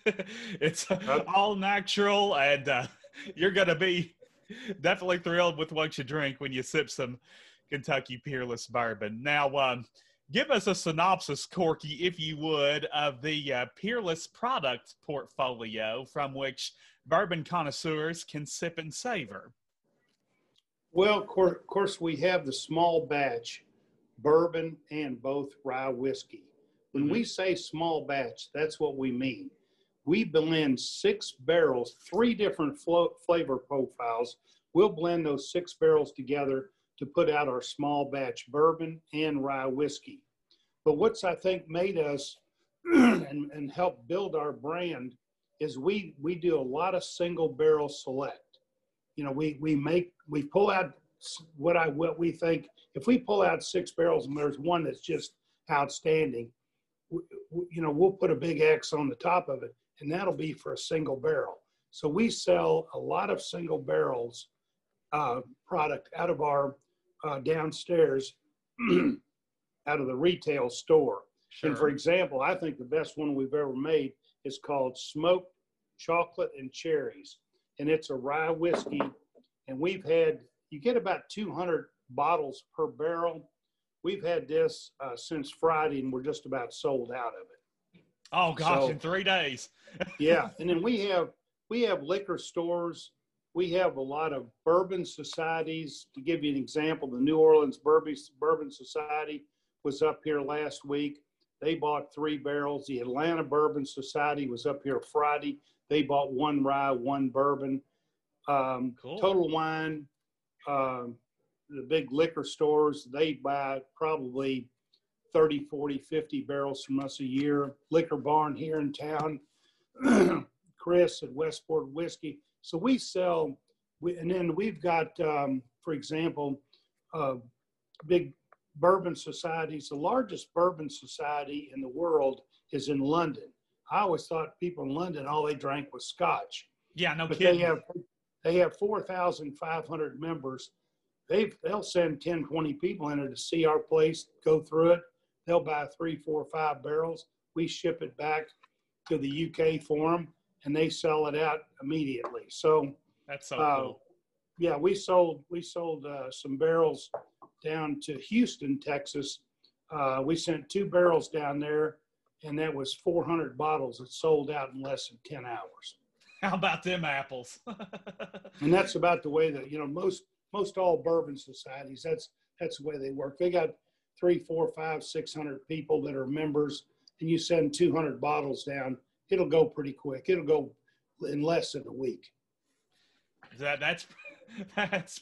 It's all natural, and you're going to be definitely thrilled with what you drink when you sip some Kentucky Peerless bourbon. Now, give us a synopsis, Corky, if you would, of the Peerless product portfolio from which bourbon connoisseurs can sip and savor. Well, of course, we have the small batch bourbon and both rye whiskey. When we say small batch, that's what we mean. We blend 6 barrels, 3 different flavor profiles. We'll blend those 6 barrels together to put out our small batch bourbon and rye whiskey. But what's, I think, made us and helped build our brand is we do a lot of single barrel select. You know, we pull out what we think. If we pull out 6 barrels and there's one that's just outstanding, you know, we'll put a big X on the top of it, and that'll be for a single barrel. So we sell a lot of single barrels product out of our downstairs out of the retail store. Sure. And for example, I think the best one we've ever made is called Smoked Chocolate and Cherries, and it's a rye whiskey, and we've had, you get about 200 bottles per barrel. We've had this since Friday, and we're just about sold out of it. Oh gosh, so, in 3 days. Yeah, and then we have liquor stores. We have a lot of bourbon societies. To give you an example, the New Orleans Bourbon Society was up here last week. They bought 3 barrels. The Atlanta Bourbon Society was up here Friday. They bought 1 rye, 1 bourbon. Cool. Total Wine, the big liquor stores, they buy probably 30, 40, 50 barrels from us a year. Liquor Barn here in town, Chris at Westport Whiskey. So we sell, and then we've got, for example, big bourbon societies. The largest bourbon society in the world is in London. I always thought people in London, all they drank was scotch. Yeah, no kidding. They have 4,500 members. They'll send 10, 20 people in there to see our place, go through it. They'll buy 3, 4, 5 barrels. We ship it back to the UK for them, and they sell it out immediately. So that's so cool. Yeah, we sold some barrels down to Houston, Texas. We sent 2 barrels down there, and that was 400 bottles that sold out in less than 10 hours. How about them apples? And that's about the way that, you know, most all bourbon societies, that's the way they work. They got 3, 4, 5, 600 people that are members, and you send 200 bottles down, it'll go pretty quick. It'll go in less than a week. That's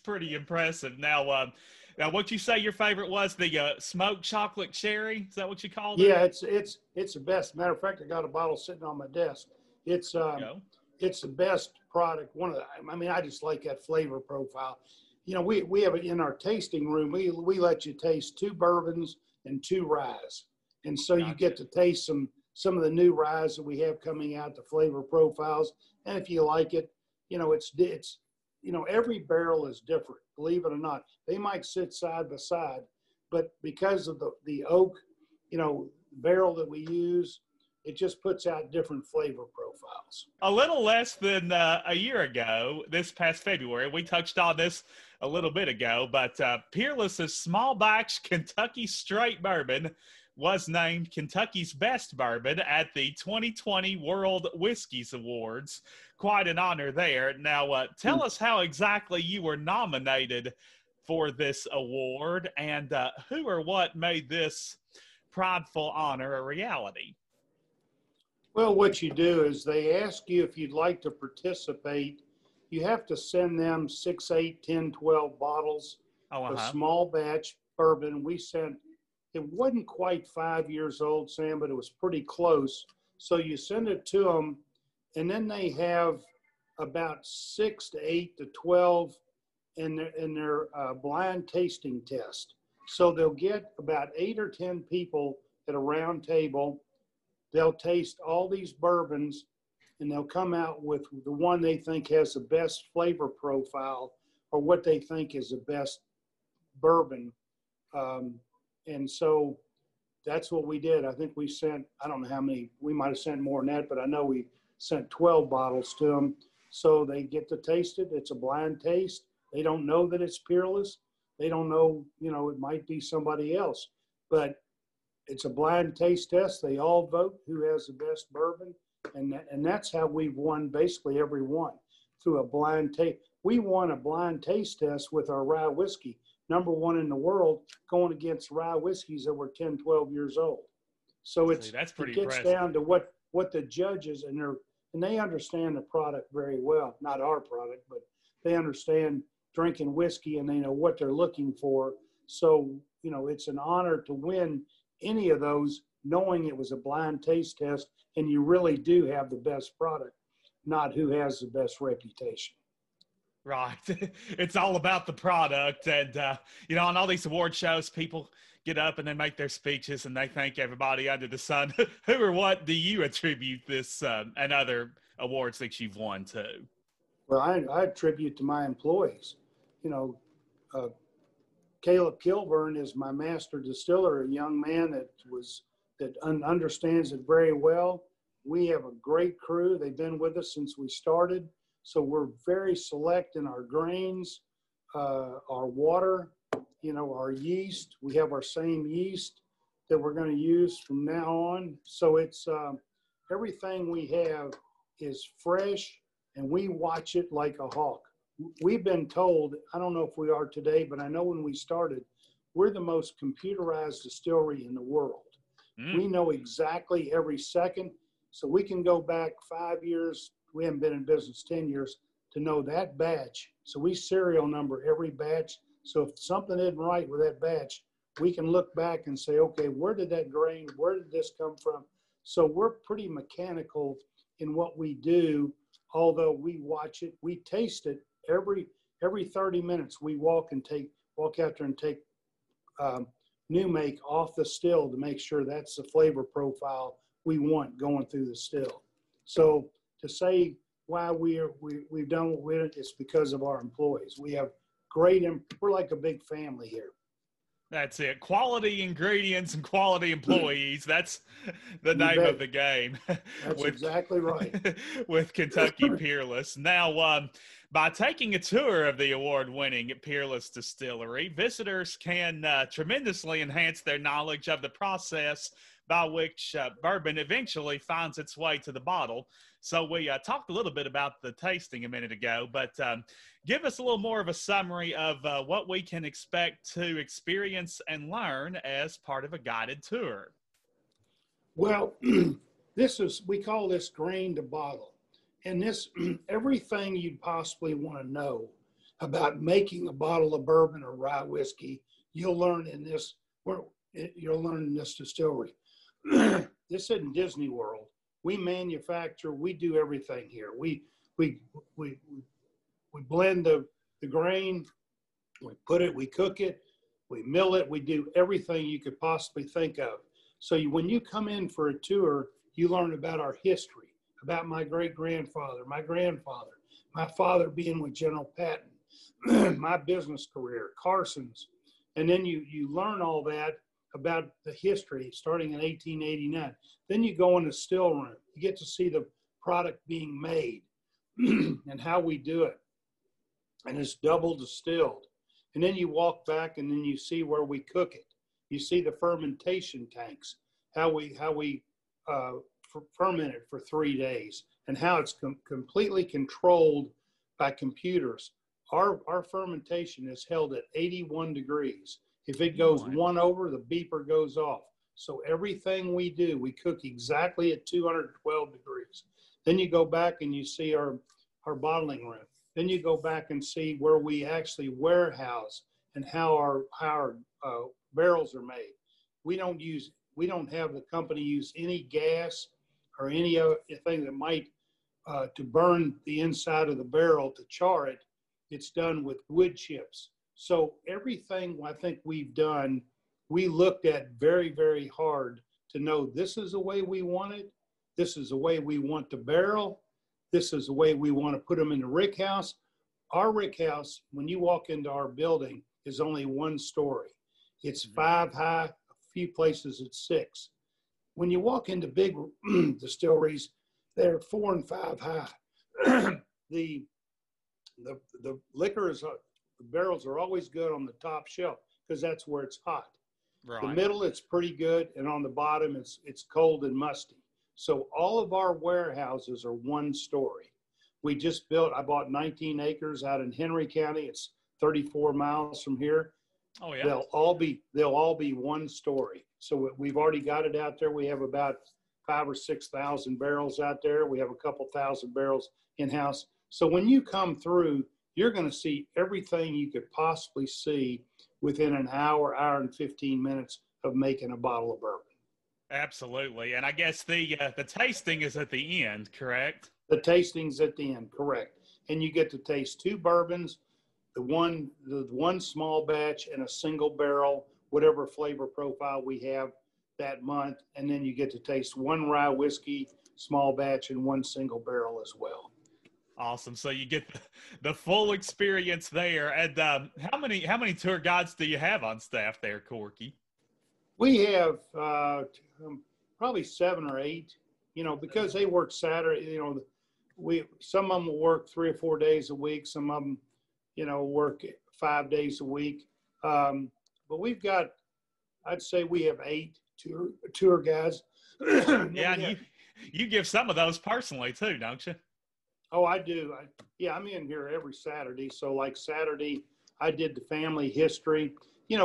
pretty impressive. Now, now, what you say your favorite was the smoked chocolate cherry? Is that what you called it? Yeah, it's the best. Matter of fact, I got a bottle sitting on my desk. It's the best product. I mean, I just like that flavor profile. You know, we have it in our tasting room. We let you taste 2 bourbons and 2 ryes, and so you get to taste some of the new ryes that we have coming out, the flavor profiles, and if you like it, you know, it's you know, every barrel is different, believe it or not. They might sit side by side, but because of the oak, you know, barrel that we use, it just puts out different flavor profiles. A little less than a year ago, this past February, we touched on this a little bit ago, but Peerless's small batch Kentucky straight bourbon was named Kentucky's best bourbon at the 2020 World Whiskies Awards. Quite an honor there. Now, tell us how exactly you were nominated for this award, and who or what made this prideful honor a reality? Well, what you do is they ask you if you'd like to participate. You have to send them 6, 8, 10, 12 bottles of small batch bourbon. We sent, it wasn't quite 5 years old, Sam, but it was pretty close. So you send it to them, and then they have about 6 to 8 to 12 in their blind tasting test. So they'll get about 8 or 10 people at a round table. They'll taste all these bourbons, and they'll come out with the one they think has the best flavor profile, or what they think is the best bourbon. And so that's what we did. I think we sent, I don't know how many, we might have sent more than that, but I know we sent 12 bottles to them. So they get to taste it. It's a blind taste. They don't know that it's Peerless. They don't know, you know, it might be somebody else. But it's a blind taste test. They all vote who has the best bourbon. And that's how we've won basically every one, through a blind taste. We won a blind taste test with our rye whiskey, #1 in the world, going against rye whiskeys that were 10, 12 years old. So it's, that's pretty, it gets impressive down to what the judges, and they understand the product very well, not our product, but they understand drinking whiskey and they know what they're looking for. So, you know, it's an honor to win any of those, knowing it was a blind taste test, and you really do have the best product, not who has the best reputation. Right. It's all about the product. And, you know, on all these award shows, people get up and they make their speeches and they thank everybody under the sun. Who or what do you attribute this and other awards that you've won to? Well, I attribute to my employees. You know, Caleb Kilburn is my master distiller, a young man that understands it very well. We have a great crew. They've been with us since we started. So we're very select in our grains, our water, you know, our yeast. We have our same yeast that we're going to use from now on. So it's everything we have is fresh, and we watch it like a hawk. We've been told, I don't know if we are today, but I know when we started, we're the most computerized distillery in the world. We know exactly every second. So we can go back 5 years. We haven't been in business 10 years to know that batch. So we serial number every batch. So if something isn't right with that batch, we can look back and say, okay, where did that grain, where did this come from? So we're pretty mechanical in what we do, although we watch it, we taste it every 30 minutes. We walk out there and take new make off the still to make sure that's the flavor profile we want going through the still. So to say why we've done what we're doing, it's because of our employees. We have great, we're like a big family here. That's it. Quality ingredients and quality employees. That's the name of the game. That's exactly right. With Kentucky Peerless. Now, by taking a tour of the award-winning Peerless Distillery, visitors can tremendously enhance their knowledge of the process by which bourbon eventually finds its way to the bottle. So we talked a little bit about the tasting a minute ago, but give us a little more of a summary of what we can expect to experience and learn as part of a guided tour. Well, we call this grain to bottle. And this, everything you'd possibly want to know about making a bottle of bourbon or rye whiskey, you'll learn in this distillery. This isn't Disney World. We manufacture, we do everything here. We blend the grain, we put it, we cook it, we mill it, we do everything you could possibly think of. So when you come in for a tour, you learn about our history, about my great-grandfather, my grandfather, my father being with General Patton, my business career, Carson's. And then you learn all that about the history starting in 1889. Then you go in the still room. You get to see the product being made and how we do it. And it's double distilled. And then you walk back and then you see where we cook it. You see the fermentation tanks, how we ferment it for 3 days and how it's completely controlled by computers. Our fermentation is held at 81 degrees. If it goes one over, the beeper goes off. So everything we do, we cook exactly at 212 degrees. Then you go back and you see our bottling room. Then you go back and see where we actually warehouse and how our barrels are made. We don't have the company use any gas or any other thing that might to burn the inside of the barrel to char it. It's done with wood chips. So everything I think we've done, we looked at very, very hard to know this is the way we want it. This is the way we want the barrel. This is the way we want to put them in the rickhouse. Our rickhouse, when you walk into our building, is only one story. It's 5 high, a few places it's 6. When you walk into big distilleries, they're 4 and 5 high. The liquor is the barrels are always good on the top shelf because that's where it's hot. Right. The middle, it's pretty good, and on the bottom, it's cold and musty. So all of our warehouses are one story. We just built, I bought 19 acres out in Henry County. It's 34 miles from here. Oh yeah. They'll all be one story. So we've already got it out there. We have about 5,000 or 6,000 barrels out there. We have a couple thousand barrels in-house. So when you come through, you're going to see everything you could possibly see within an hour, hour and 15 minutes of making a bottle of bourbon. Absolutely. And I guess the tasting is at the end, correct? The tasting's at the end, correct. And you get to taste 2 bourbons, the one small batch and a single barrel, whatever flavor profile we have that month. And then you get to taste 1 rye whiskey, small batch, and 1 single barrel as well. Awesome. So you get the full experience there. And how many tour guides do you have on staff there, Corky? We have probably 7 or 8, because they work Saturday. Some of them will work 3 or 4 days a week. Some of them, work 5 days a week. But we've got, I'd say we have 8 tour guides. Yeah, and you give some of those personally too, don't you? Oh, I do. I'm in here every Saturday. So like Saturday, I did the family history,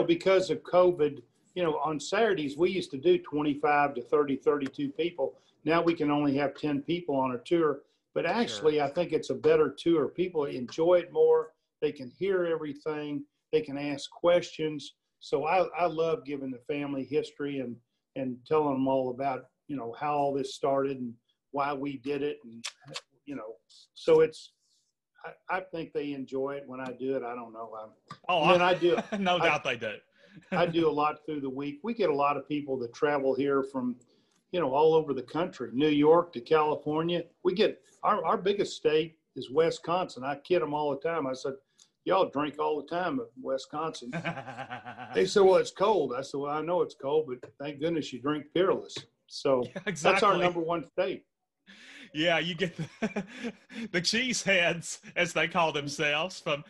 because of COVID, you know, on Saturdays, we used to do 25 to 30, 32 people. Now we can only have 10 people on a tour. But actually, sure, I think it's a better tour. People enjoy it more. They can hear everything. They can ask questions. So I love giving the family history and telling them all about, you know, how all this started and why we did it. And, you know, so it's, I think they enjoy it when I do it. I don't know. I do. No doubt they do. I do a lot through the week. We get a lot of people that travel here from, you know, all over the country, New York to California. We get our biggest state is Wisconsin. I kid them all the time. I said, y'all drink all the time in Wisconsin. They said, well, it's cold. I said, well, I know it's cold, but thank goodness you drink Peerless. So yeah, exactly. That's our #1 state. Yeah, you get the cheeseheads, as they call themselves, from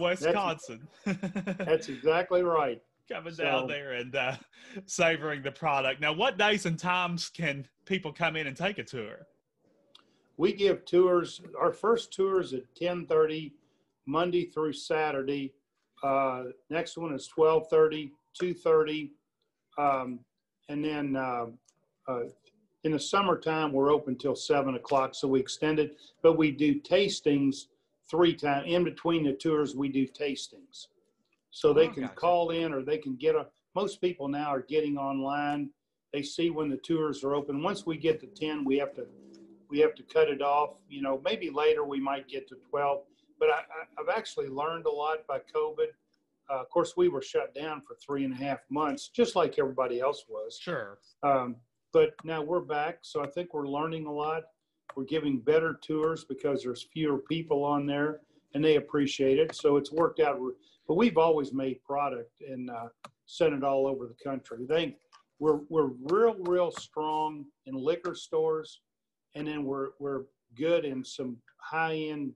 Wisconsin. That's exactly right. Coming down there and savoring the product. Now, what days and times can people come in and take a tour? We give tours. Our first tour is at 10:30, Monday through Saturday. Next one is 12:30, 2:30, and then in the summertime, we're open till 7 o'clock, so we extend it. But we do tastings 3 times. In between the tours, we do tastings. So they can call in or they can get a, most people now are getting online. They see when the tours are open. Once we get to 10, we have to cut it off. You know, maybe later we might get to 12. But I've actually learned a lot by COVID. Of course, we were shut down for 3.5 months, just like everybody else was. Sure. But now we're back, so I think we're learning a lot. We're giving better tours because there's fewer people on there, and they appreciate it. So it's worked out. But we've always made product and sent it all over the country. We're real strong in liquor stores, and then we're good in some high-end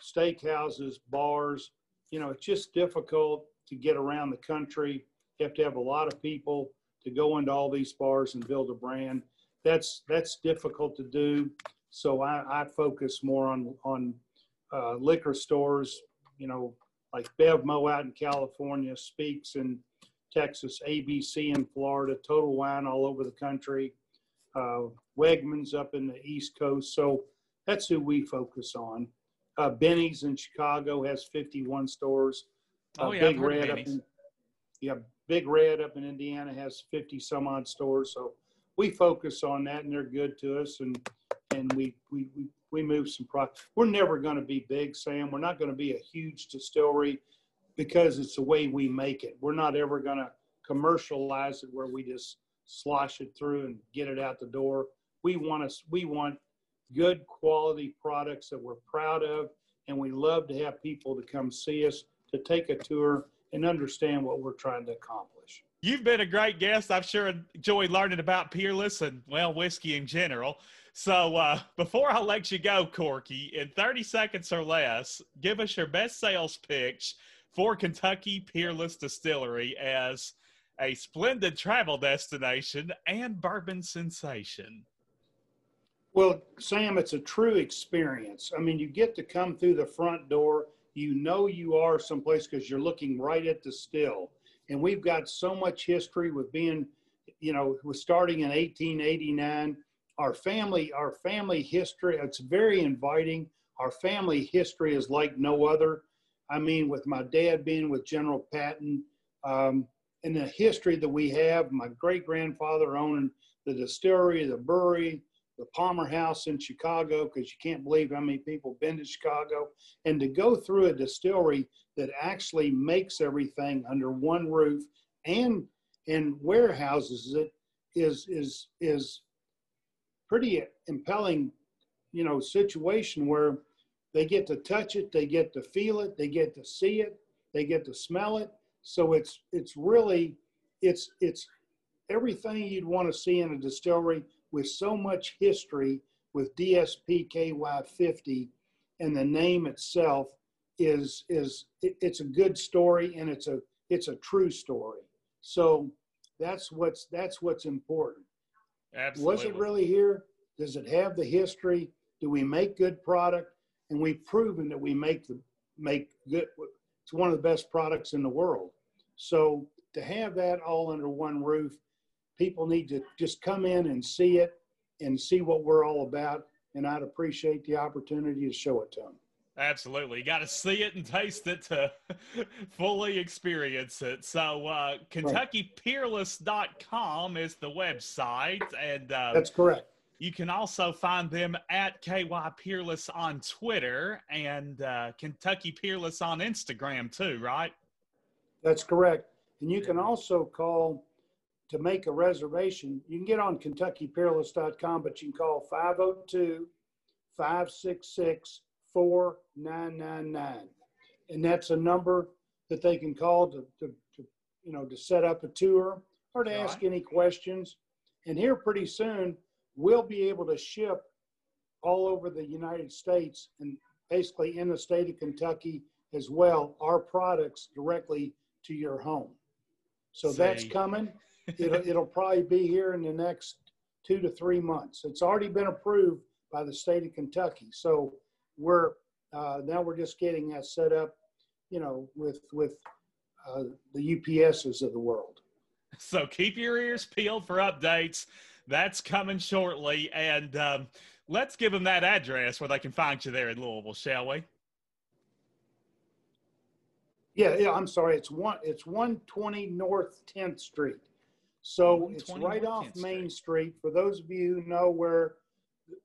steakhouses, bars. You know, it's just difficult to get around the country. You have to have a lot of people to go into all these bars and build a brand. That's difficult to do. So I focus more on liquor stores, you know, like BevMo out in California, Speaks in Texas, ABC in Florida, Total Wine all over the country, Wegmans up in the East Coast. So that's who we focus on. Benny's in Chicago has 51 stores. Big Red up in Indiana has 50 some odd stores. So we focus on that, and they're good to us, and we move some product. We're never going to be big, Sam. We're not going to be a huge distillery because it's the way we make it. We're not ever going to commercialize it where we just slosh it through and get it out the door. We want good quality products that we're proud of, and we love to have people to come see us, to take a tour and understand what we're trying to accomplish. You've been a great guest. I've sure enjoyed learning about Peerless and, well, whiskey in general. So before I let you go, Corky, in 30 seconds or less, give us your best sales pitch for Kentucky Peerless Distillery as a splendid travel destination and bourbon sensation. Well, Sam, it's a true experience. I mean, you get to come through the front door. You know you are someplace because you're looking right at the still. And we've got so much history with being, you know, with starting in 1889. Our family history, it's very inviting. Our family history is like no other. I mean, with my dad being with General Patton, and the history that we have, my great-grandfather owning the distillery, the brewery, the Palmer House in Chicago, because you can't believe how many people been to Chicago. And to go through a distillery that actually makes everything under one roof and warehouses it is pretty compelling, you know, situation where they get to touch it, they get to feel it, they get to see it, they get to smell it. So it's really everything you'd want to see in a distillery with so much history with DSPKY50, and the name itself it's a good story, and it's a true story. So that's what's important. Absolutely. Was it really here? Does it have the history? Do we make good product? And we've proven that we make good. It's one of the best products in the world. So to have that all under one roof, people need to just come in and see it and see what we're all about. And I'd appreciate the opportunity to show it to them. Absolutely. You got to see it and taste it to fully experience it. So KentuckyPeerless.com is the website. And that's correct. You can also find them at KY Peerless on Twitter and Kentucky Peerless on Instagram too, right? That's correct. And you can also call to make a reservation. You can get on KentuckyPeerless.com, but you can call 502-566-4999. And that's a number that they can call to set up a tour or to ask any questions. And here pretty soon, we'll be able to ship all over the United States and basically in the state of Kentucky as well, our products directly to your home. So that's coming. It'll probably be here in the next 2 to 3 months. It's already been approved by the state of Kentucky. So we're now we're just getting that set up, with the UPSs of the world. So keep your ears peeled for updates. That's coming shortly. And let's give them that address where they can find you there in Louisville, shall we? Yeah, I'm sorry. It's 120 North 10th Street. So it's right off Main Street. For those of you who know where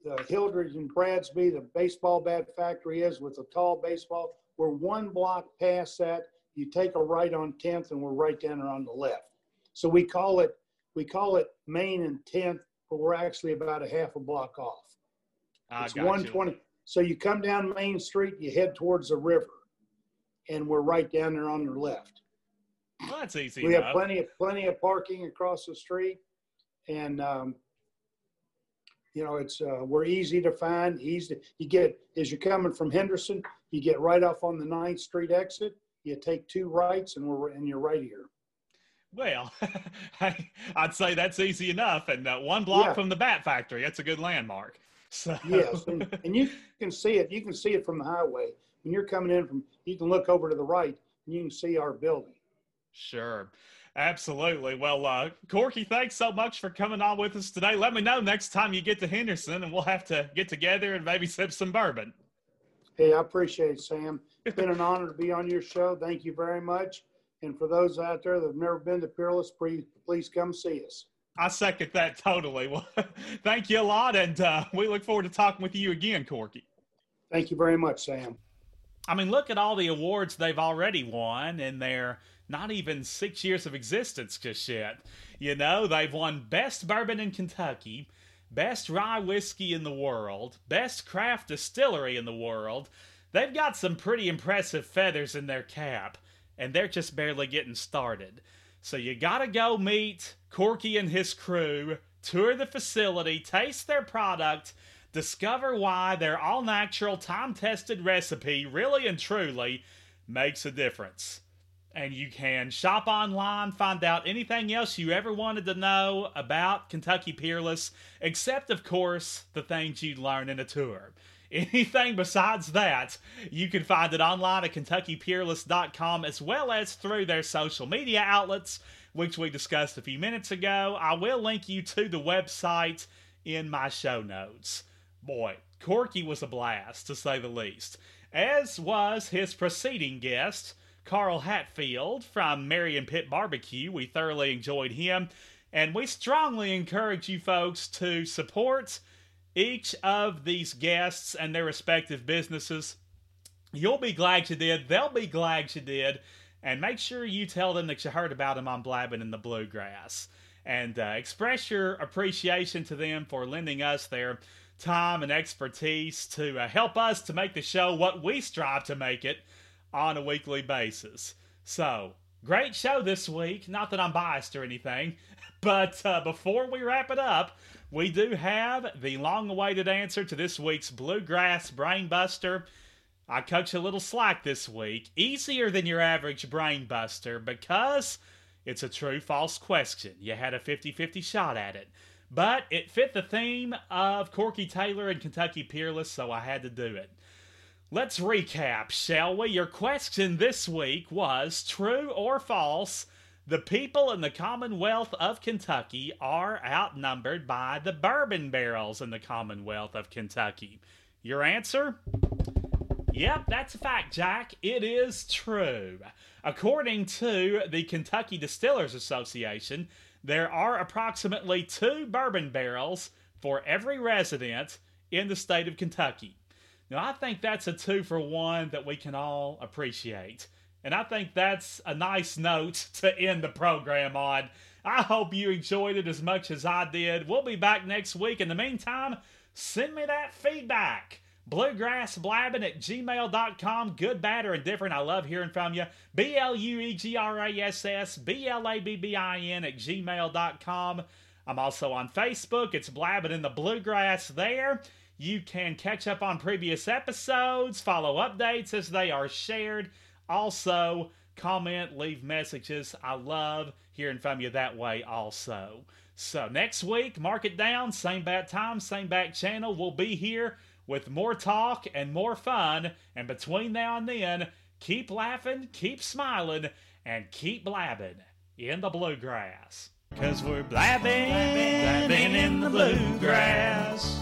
the Hildreth and Bradsby, the baseball bat factory is with a tall baseball, we're one block past that. You take a right on 10th and we're right down there on the left. So we call it Main and 10th, but we're actually about a half a block off. It's 120. So you come down Main Street, you head towards the river, and we're right down there on the left. Well, that's easy. We have plenty of parking across the street, and it's we're easy to find. You get as you're coming from Henderson, you get right off on the 9th Street exit. You take two rights, and you're right here. Well, I'd say that's easy enough. And one block from the Bat Factory, that's a good landmark. So. Yes, and you can see it. You can see it from the highway. When you're coming in from, you can look over to the right, and you can see our building. Sure. Absolutely. Well, Corky, thanks so much for coming on with us today. Let me know next time you get to Henderson, and we'll have to get together and maybe sip some bourbon. Hey, I appreciate it, Sam. It's been an honor to be on your show. Thank you very much. And for those out there that have never been to Peerless, please come see us. I second that totally. Well, thank you a lot, and we look forward to talking with you again, Corky. Thank you very much, Sam. I mean, look at all the awards they've already won in their not even 6 years of existence just yet. They've won Best Bourbon in Kentucky, Best Rye Whiskey in the World, Best Craft Distillery in the World. They've got some pretty impressive feathers in their cap. And they're just barely getting started. So you gotta go meet Corky and his crew, tour the facility, taste their product, discover why their all-natural, time-tested recipe really and truly makes a difference. And you can shop online, find out anything else you ever wanted to know about Kentucky Peerless, except, of course, the things you learn in a tour. Anything besides that, you can find it online at KentuckyPeerless.com as well as through their social media outlets, which we discussed a few minutes ago. I will link you to the website in my show notes. Boy, Corky was a blast, to say the least, as was his preceding guest, Carl Hatfield from Marion Pit Barbecue. We thoroughly enjoyed him, and we strongly encourage you folks to support each of these guests and their respective businesses. You'll be glad you did. They'll be glad you did. And make sure you tell them that you heard about them on Blabbing in the Bluegrass. And express your appreciation to them for lending us their time and expertise to help us to make the show what we strive to make it on a weekly basis. So, great show this week. Not that I'm biased or anything. But before we wrap it up, we do have the long-awaited answer to this week's Bluegrass Brainbuster. I cut you a little slack this week. Easier than your average brainbuster because it's a true-false question. You had a 50-50 shot at it. But it fit the theme of Corky Taylor and Kentucky Peerless, so I had to do it. Let's recap, shall we? Your question this week was true or false. The people in the Commonwealth of Kentucky are outnumbered by the bourbon barrels in the Commonwealth of Kentucky. Your answer? Yep, that's a fact, Jack. It is true. According to the Kentucky Distillers Association, there are approximately 2 bourbon barrels for every resident in the state of Kentucky. Now, I think that's a 2-for-1 that we can all appreciate. And I think that's a nice note to end the program on. I hope you enjoyed it as much as I did. We'll be back next week. In the meantime, send me that feedback. BluegrassBlabbing@gmail.com. Good, bad, or indifferent. I love hearing from you. BluegrassBlabbin@gmail.com. I'm also on Facebook. It's Blabbing in the Bluegrass there. You can catch up on previous episodes, follow updates as they are shared. Also, comment, leave messages. I love hearing from you that way also. So next week, mark it down. Same bat time, same bat channel. We'll be here with more talk and more fun. And between now and then, keep laughing, keep smiling, and keep blabbing in the bluegrass. 'Cause we're blabbing in the bluegrass.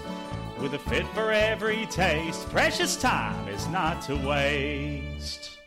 with a fit for every taste. Precious time is not to waste.